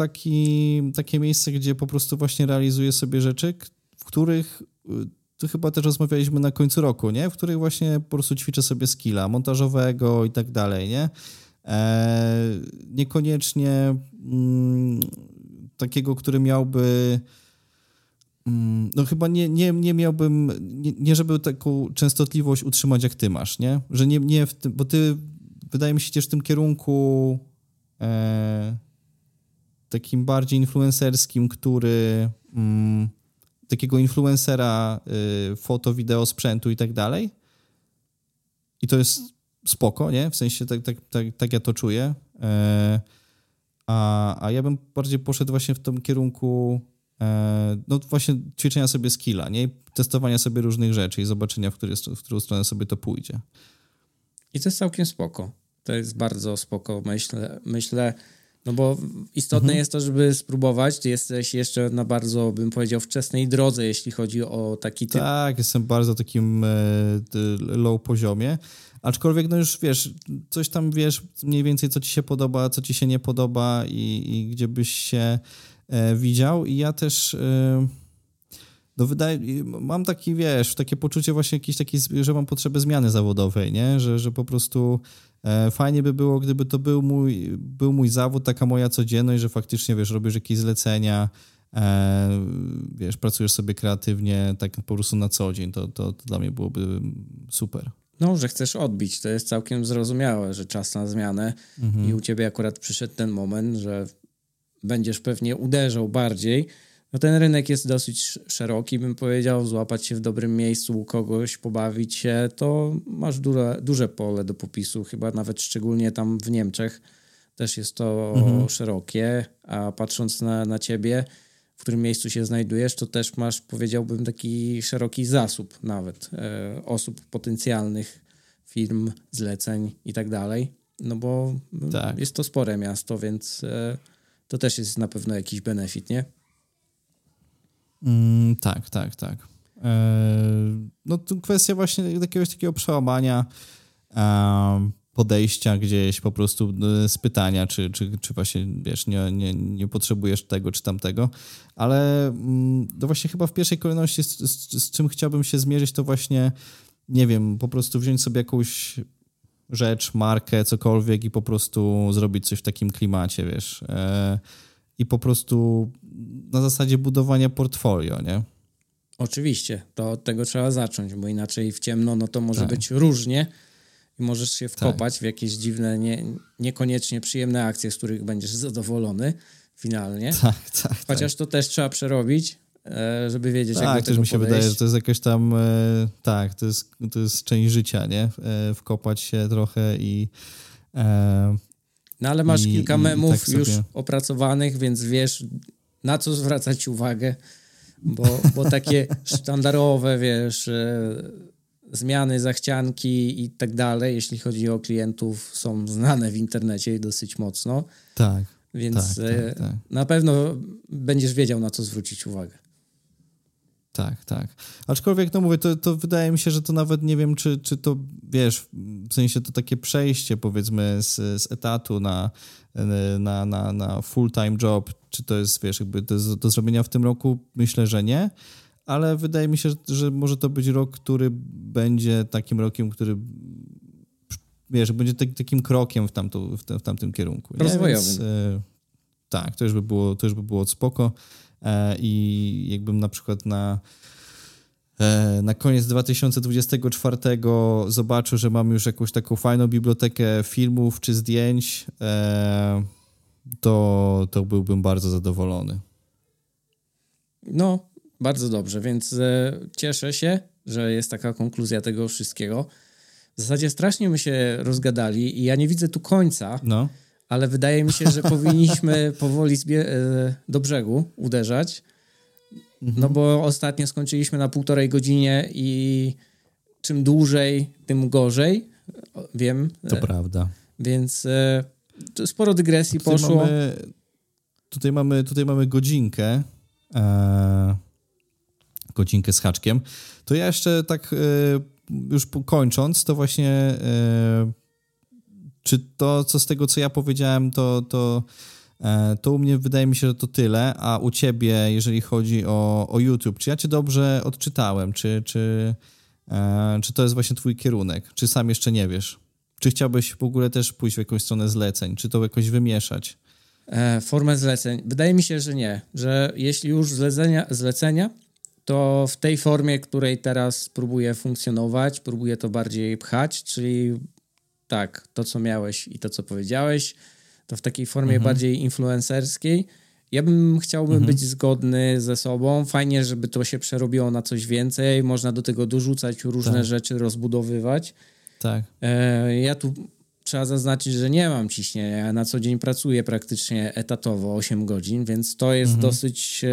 takie miejsce, gdzie po prostu właśnie realizuję sobie rzeczy, w których, tu chyba też rozmawialiśmy na końcu roku, nie? W których właśnie po prostu ćwiczę sobie skilla montażowego i tak dalej, nie? Niekoniecznie takiego, który miałby... No chyba nie miałbym... Nie żeby taką częstotliwość utrzymać, jak ty masz, nie? Że nie w tym... Bo ty... Wydaje mi się, że w tym kierunku takim bardziej influencerskim, który takiego influencera foto, wideo, sprzętu i tak dalej. I to jest spoko, nie? W sensie tak ja to czuję. A ja bym bardziej poszedł właśnie w tym kierunku no właśnie ćwiczenia sobie skilla, nie? Testowania sobie różnych rzeczy i zobaczenia, w którą stronę sobie to pójdzie. I to jest całkiem spoko. To jest bardzo spoko, myślę, no bo istotne jest to, żeby spróbować. Ty jesteś jeszcze na bardzo, bym powiedział, wczesnej drodze, jeśli chodzi o taki typ. Tak, jestem bardzo takim low poziomie, aczkolwiek no już wiesz, coś tam wiesz mniej więcej, co ci się podoba, co ci się nie podoba i gdzie byś się widział. I ja też... No mam takie poczucie właśnie jakieś takie, że mam potrzebę zmiany zawodowej, nie? Że po prostu fajnie by było, gdyby to był mój zawód, taka moja codzienność, że faktycznie, wiesz, robisz jakieś zlecenia, wiesz, pracujesz sobie kreatywnie tak po prostu na co dzień. To dla mnie byłoby super. No, że chcesz odbić, to jest całkiem zrozumiałe, że czas na zmianę i u ciebie akurat przyszedł ten moment, że będziesz pewnie uderzał bardziej. No ten rynek jest dosyć szeroki, bym powiedział. Złapać się w dobrym miejscu u kogoś, pobawić się, to masz duże pole do popisu. Chyba nawet szczególnie tam w Niemczech też jest to szerokie. A patrząc na ciebie, w którym miejscu się znajdujesz, to też masz, powiedziałbym, taki szeroki zasób nawet osób potencjalnych, firm, zleceń i tak dalej. No bo tak. Jest to spore miasto, więc to też jest na pewno jakiś benefit, nie? Tak. No to kwestia właśnie jakiegoś takiego przełamania podejścia gdzieś po prostu z pytania, czy właśnie wiesz, nie potrzebujesz tego czy tamtego, ale no właśnie chyba w pierwszej kolejności z czym chciałbym się zmierzyć, to właśnie nie wiem, po prostu wziąć sobie jakąś rzecz, markę, cokolwiek i po prostu zrobić coś w takim klimacie, wiesz, i po prostu na zasadzie budowania portfolio, nie? Oczywiście, to od tego trzeba zacząć, bo inaczej w ciemno, no to może być różnie i możesz się wkopać w jakieś dziwne, niekoniecznie przyjemne akcje, z których będziesz zadowolony finalnie. Tak. Chociaż to też trzeba przerobić, żeby wiedzieć, jak do tego podejść. Tak, mi się wydaje, że to jest jakaś tam, to jest część życia, nie? Wkopać się trochę i... No ale masz kilka memów tak już opracowanych, więc wiesz, na co zwracać uwagę, bo takie sztandarowe, wiesz, zmiany, zachcianki i tak dalej, jeśli chodzi o klientów, są znane w internecie i dosyć mocno. Tak. Więc tak. Na pewno będziesz wiedział, na co zwrócić uwagę. Tak. Aczkolwiek, no mówię, to wydaje mi się, że to nawet nie wiem, czy to, wiesz, w sensie to takie przejście, powiedzmy, z etatu na full-time job, czy to jest, wiesz, jakby do zrobienia w tym roku, myślę, że nie, ale wydaje mi się, że może to być rok, który będzie takim rokiem, który, wiesz, będzie takim krokiem w tamtym kierunku. Rozwojowym. Tak, to już by było spoko. I jakbym na przykład na koniec 2024 zobaczył, że mam już jakąś taką fajną bibliotekę filmów czy zdjęć, to byłbym bardzo zadowolony. No, bardzo dobrze, więc cieszę się, że jest taka konkluzja tego wszystkiego. W zasadzie strasznie my się rozgadali i ja nie widzę tu końca. No. Ale wydaje mi się, że powinniśmy powoli do brzegu uderzać, no bo ostatnio skończyliśmy na 1,5 godzinie i czym dłużej, tym gorzej, wiem. To prawda. Więc sporo dygresji tutaj poszło. Tutaj mamy godzinkę. Godzinkę z haczkiem. To ja jeszcze tak już kończąc, to właśnie czy to, co z tego, co ja powiedziałem, to u mnie wydaje mi się, że to tyle, a u ciebie, jeżeli chodzi o YouTube, czy ja cię dobrze odczytałem, czy to jest właśnie twój kierunek, czy sam jeszcze nie wiesz? Czy chciałbyś w ogóle też pójść w jakąś stronę zleceń, czy to jakoś wymieszać? Formę zleceń? Wydaje mi się, że nie, że jeśli już zlecenia, to w tej formie, której teraz próbuję funkcjonować, próbuję to bardziej pchać, czyli tak, to co miałeś i to co powiedziałeś, to w takiej formie bardziej influencerskiej. Ja bym chciałbym być zgodny ze sobą. Fajnie, żeby to się przerobiło na coś więcej. Można do tego dorzucać różne rzeczy, rozbudowywać. Tak. Ja tu trzeba zaznaczyć, że nie mam ciśnienia. Ja na co dzień pracuję praktycznie etatowo 8 godzin, więc to jest dosyć...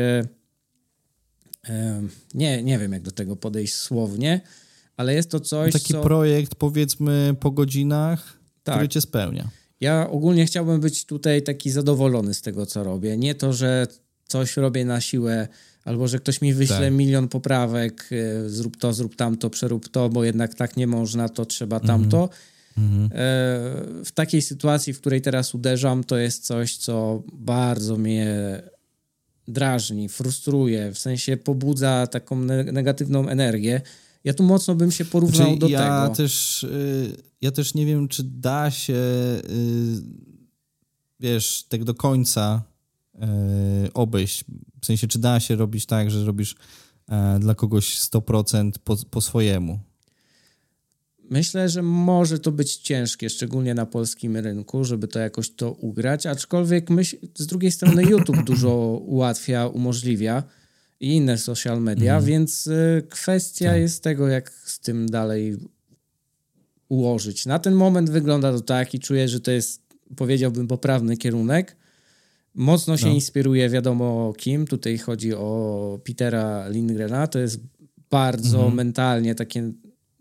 Nie wiem, jak do tego podejść słownie, ale jest to coś, taki co... Taki projekt, powiedzmy, po godzinach, który cię spełnia. Ja ogólnie chciałbym być tutaj taki zadowolony z tego, co robię. Nie to, że coś robię na siłę, albo że ktoś mi wyśle milion poprawek, zrób tamto, przerób to, bo jednak tak nie można, to trzeba tamto. W takiej sytuacji, w której teraz uderzam, to jest coś, co bardzo mnie drażni, frustruje, w sensie pobudza taką negatywną energię. Ja tu mocno bym się porównał do tego. Ja też nie wiem, czy da się wiesz, tak do końca obejść. W sensie, czy da się robić tak, że robisz dla kogoś 100% po swojemu. Myślę, że może to być ciężkie, szczególnie na polskim rynku, żeby to jakoś to ugrać, aczkolwiek z drugiej strony YouTube dużo ułatwia, umożliwia i inne social media, więc kwestia jest tego, jak z tym dalej ułożyć. Na ten moment wygląda to tak i czuję, że to jest, powiedziałbym, poprawny kierunek. Mocno się inspiruje wiadomo kim, tutaj chodzi o Petera Lindgrena, to jest bardzo mentalnie takie...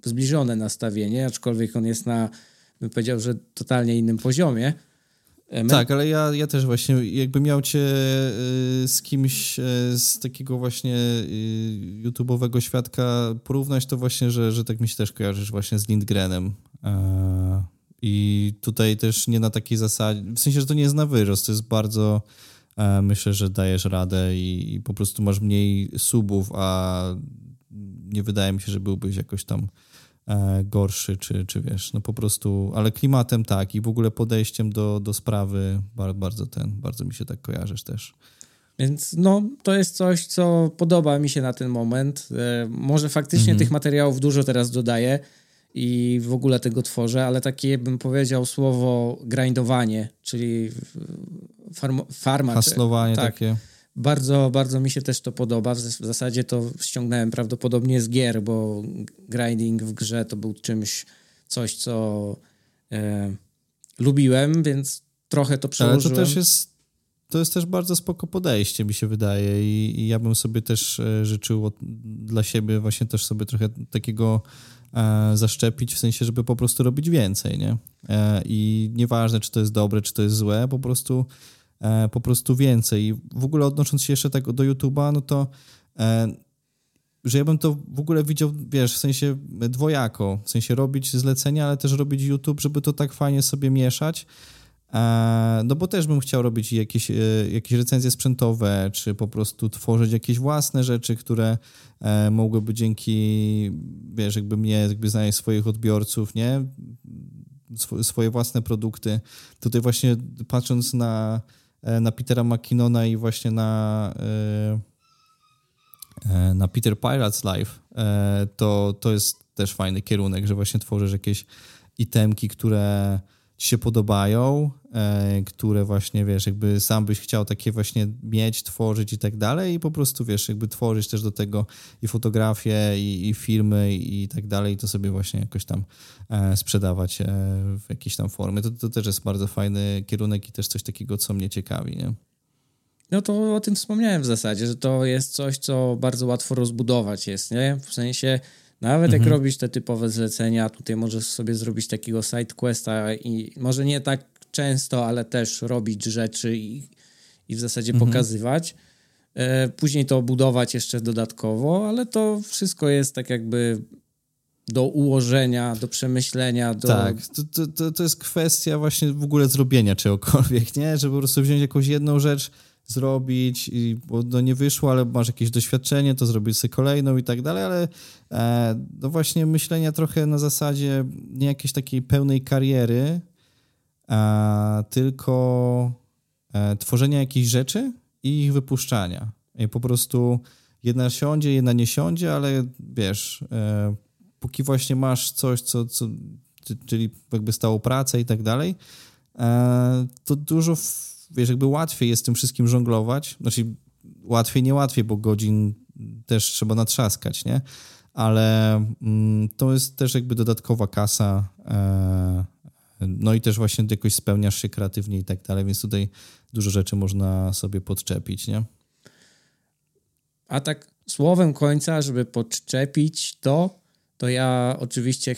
zbliżone nastawienie, aczkolwiek on jest na, bym powiedział, że totalnie innym poziomie. Tak, ale ja też właśnie, jakbym miał cię z kimś z takiego właśnie YouTube'owego świadka porównać, to właśnie, że tak mi się też kojarzysz właśnie z Lindgrenem. I tutaj też nie na takiej zasadzie, w sensie, że to nie jest na wyrost, to jest bardzo, myślę, że dajesz radę i po prostu masz mniej subów, a nie wydaje mi się, że byłbyś jakoś tam gorszy, czy wiesz, no po prostu, ale klimatem tak i w ogóle podejściem do sprawy bardzo mi się tak kojarzysz też. Więc no, to jest coś, co podoba mi się na ten moment. Może faktycznie tych materiałów dużo teraz dodaję i w ogóle tego tworzę, ale takie bym powiedział słowo grindowanie, czyli farma. Haslowanie takie. Bardzo, bardzo mi się też to podoba. W zasadzie to ściągnąłem prawdopodobnie z gier, bo grinding w grze to był coś, co lubiłem, więc trochę to przełożyłem. Ale to jest też bardzo spoko podejście, mi się wydaje i ja bym sobie też życzył dla siebie właśnie też sobie trochę takiego zaszczepić, w sensie, żeby po prostu robić więcej, nie? I nieważne, czy to jest dobre, czy to jest złe, po prostu więcej. I w ogóle odnosząc się jeszcze tak do YouTube'a, no to że ja bym to w ogóle widział, wiesz, w sensie dwojako, w sensie robić zlecenia, ale też robić YouTube, żeby to tak fajnie sobie mieszać, no bo też bym chciał robić jakieś recenzje sprzętowe, czy po prostu tworzyć jakieś własne rzeczy, które mogłyby dzięki, wiesz, jakby mnie, jakby znaleźć swoich odbiorców, nie? Swoje własne produkty. Tutaj właśnie patrząc na Petera McKinnona i właśnie na Peter Pirates Life, to jest też fajny kierunek, że właśnie tworzysz jakieś itemki, które ci się podobają, które właśnie, wiesz, jakby sam byś chciał takie właśnie mieć, tworzyć i tak dalej i po prostu, wiesz, jakby tworzyć też do tego i fotografie, i filmy i tak dalej i to sobie właśnie jakoś tam sprzedawać w jakiejś tam formie. To też jest bardzo fajny kierunek i też coś takiego, co mnie ciekawi, nie? No to o tym wspomniałem w zasadzie, że to jest coś, co bardzo łatwo rozbudować jest, nie? W sensie Nawet jak robisz te typowe zlecenia, tutaj możesz sobie zrobić takiego side questa i może nie tak często, ale też robić rzeczy i w zasadzie pokazywać. Później to budować jeszcze dodatkowo, ale to wszystko jest tak jakby do ułożenia, do przemyślenia. Tak, to jest kwestia właśnie w ogóle zrobienia czegokolwiek, nie? Żeby po prostu wziąć jakąś jedną rzecz, zrobić, i, bo no nie wyszło, ale masz jakieś doświadczenie, to zrobisz sobie kolejną i tak dalej, ale no właśnie myślenia trochę na zasadzie nie jakiejś takiej pełnej kariery, tylko tworzenia jakichś rzeczy i ich wypuszczania. I po prostu jedna siądzie, jedna nie siądzie, ale wiesz, póki właśnie masz coś, co czyli jakby stałą pracę i tak dalej, to dużo, wiesz, jakby łatwiej jest tym wszystkim żonglować. Znaczy łatwiej, niełatwiej, bo godzin też trzeba natrzaskać, nie? Ale to jest też jakby dodatkowa kasa, no i też właśnie jakoś spełniasz się kreatywnie i tak dalej, więc tutaj dużo rzeczy można sobie podczepić, nie? A tak słowem końca, żeby podczepić to ja oczywiście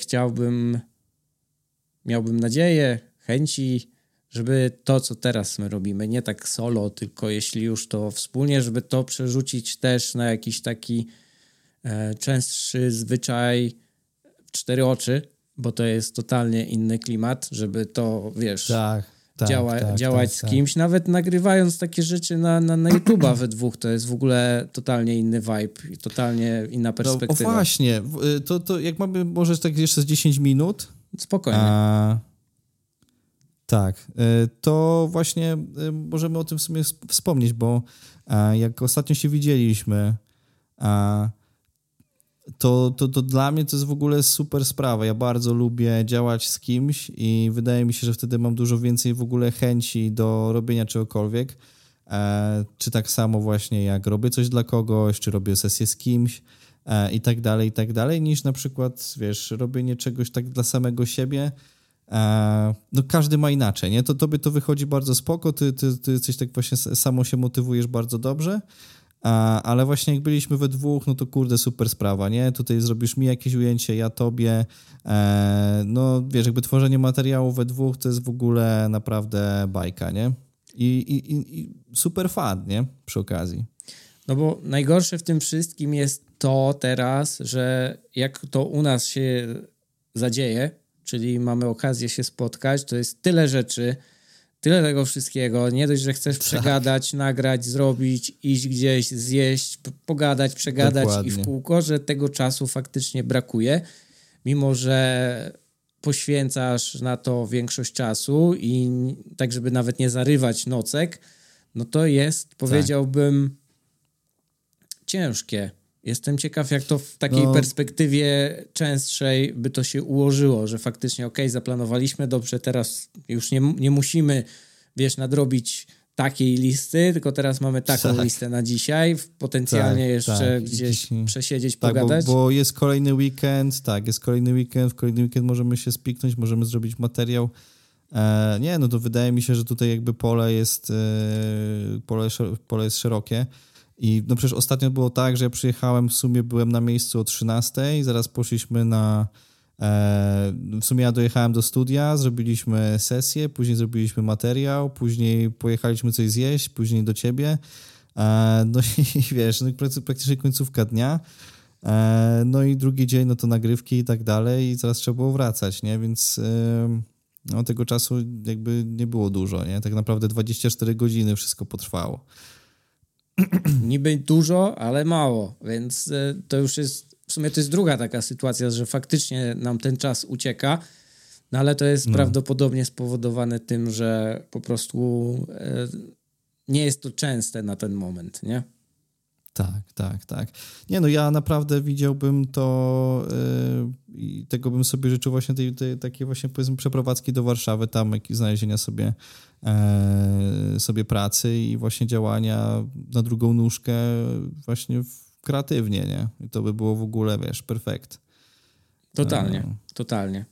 miałbym nadzieję, chęci, żeby to, co teraz my robimy, nie tak solo, tylko jeśli już to wspólnie, żeby to przerzucić też na jakiś taki częstszy zwyczaj w cztery oczy, bo to jest totalnie inny klimat, żeby to, wiesz, działać z kimś. Tak. Nawet nagrywając takie rzeczy na YouTube'a we dwóch, to jest w ogóle totalnie inny vibe, totalnie inna perspektywa. No, właśnie, to jak mamy może tak jeszcze z 10 minut? Spokojnie. Tak, to właśnie możemy o tym w sumie wspomnieć, bo jak ostatnio się widzieliśmy, to dla mnie to jest w ogóle super sprawa. Ja bardzo lubię działać z kimś i wydaje mi się, że wtedy mam dużo więcej w ogóle chęci do robienia czegokolwiek. Czy tak samo właśnie jak robię coś dla kogoś, czy robię sesję z kimś i tak dalej, niż na przykład, wiesz, robienie czegoś tak dla samego siebie. No każdy ma inaczej, nie? To tobie to wychodzi bardzo spoko, ty jesteś tak właśnie, samo się motywujesz bardzo dobrze, ale właśnie jak byliśmy we dwóch, no to kurde, super sprawa, nie? Tutaj zrobisz mi jakieś ujęcie, ja tobie, no wiesz, jakby tworzenie materiału we dwóch to jest w ogóle naprawdę bajka, nie? I super fan, nie? Przy okazji. No bo najgorsze w tym wszystkim jest to teraz, że jak to u nas się zadzieje, czyli mamy okazję się spotkać, to jest tyle rzeczy, tyle tego wszystkiego, nie dość, że chcesz przegadać, nagrać, zrobić, iść gdzieś, zjeść, pogadać, przegadać. Dokładnie. I w kółko, że tego czasu faktycznie brakuje, mimo że poświęcasz na to większość czasu i tak, żeby nawet nie zarywać nocek, no to jest, powiedziałbym, ciężkie. Jestem ciekaw, jak to w takiej perspektywie częstszej by to się ułożyło, że faktycznie okej, zaplanowaliśmy dobrze, teraz już nie musimy, wiesz, nadrobić takiej listy, tylko teraz mamy taką listę na dzisiaj, potencjalnie jeszcze gdzieś przesiedzieć, pogadać. Bo jest kolejny weekend, w kolejny weekend możemy się spiknąć, możemy zrobić materiał. Nie, no to wydaje mi się, że tutaj jakby pole jest szerokie. I no przecież ostatnio było tak, że ja przyjechałem, w sumie byłem na miejscu o 13:00, zaraz poszliśmy w sumie ja dojechałem do studia, zrobiliśmy sesję, później zrobiliśmy materiał, później pojechaliśmy coś zjeść, później do ciebie, no i wiesz, no praktycznie końcówka dnia, no i drugi dzień, no to nagrywki i tak dalej, i zaraz trzeba było wracać, nie, więc no tego czasu jakby nie było dużo, nie, tak naprawdę 24 godziny wszystko potrwało. Niby dużo, ale mało, więc to już jest, w sumie to jest druga taka sytuacja, że faktycznie nam ten czas ucieka, no ale to jest prawdopodobnie spowodowane tym, że po prostu nie jest to częste na ten moment, nie? Tak. Nie, no ja naprawdę widziałbym to i tego bym sobie życzył właśnie tej takiej właśnie, powiedzmy, przeprowadzki do Warszawy, tam znalezienia sobie pracy i właśnie działania na drugą nóżkę właśnie kreatywnie, nie? I to by było w ogóle, wiesz, perfekt. Totalnie.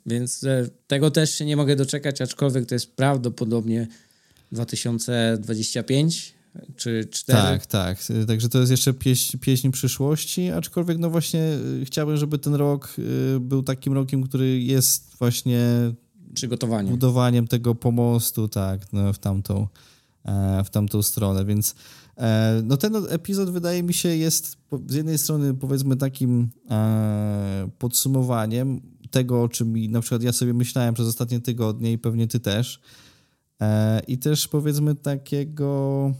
Więc tego też się nie mogę doczekać, aczkolwiek to jest prawdopodobnie 2025, czy 4. Tak, tak. Także to jest jeszcze pieśń przyszłości, aczkolwiek no właśnie chciałbym, żeby ten rok był takim rokiem, który jest właśnie przygotowaniem, budowaniem tego pomostu, tak, no, w tamtą stronę, więc no ten epizod wydaje mi się jest z jednej strony powiedzmy takim podsumowaniem tego, o czym na przykład ja sobie myślałem przez ostatnie tygodnie i pewnie ty też i też powiedzmy takiego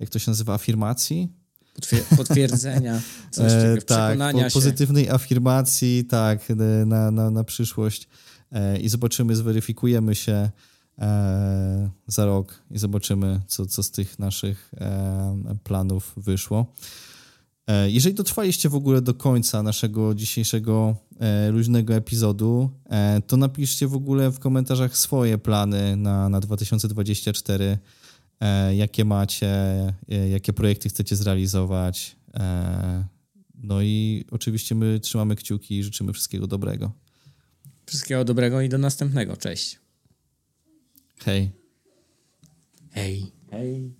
jak to się nazywa, afirmacji? Potwierdzenia, coś czegoś, przekonania tak, pozytywnej się. Afirmacji, tak, na przyszłość i zobaczymy, zweryfikujemy się za rok i zobaczymy, co z tych naszych planów wyszło. Jeżeli dotrwaliście w ogóle do końca naszego dzisiejszego luźnego epizodu, to napiszcie w ogóle w komentarzach swoje plany na 2024, jakie macie, jakie projekty chcecie zrealizować. No i oczywiście my trzymamy kciuki i życzymy wszystkiego dobrego. Wszystkiego dobrego i do następnego. Cześć. Hej. Hej. Hej.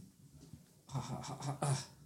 Ha, ha, ha, ha.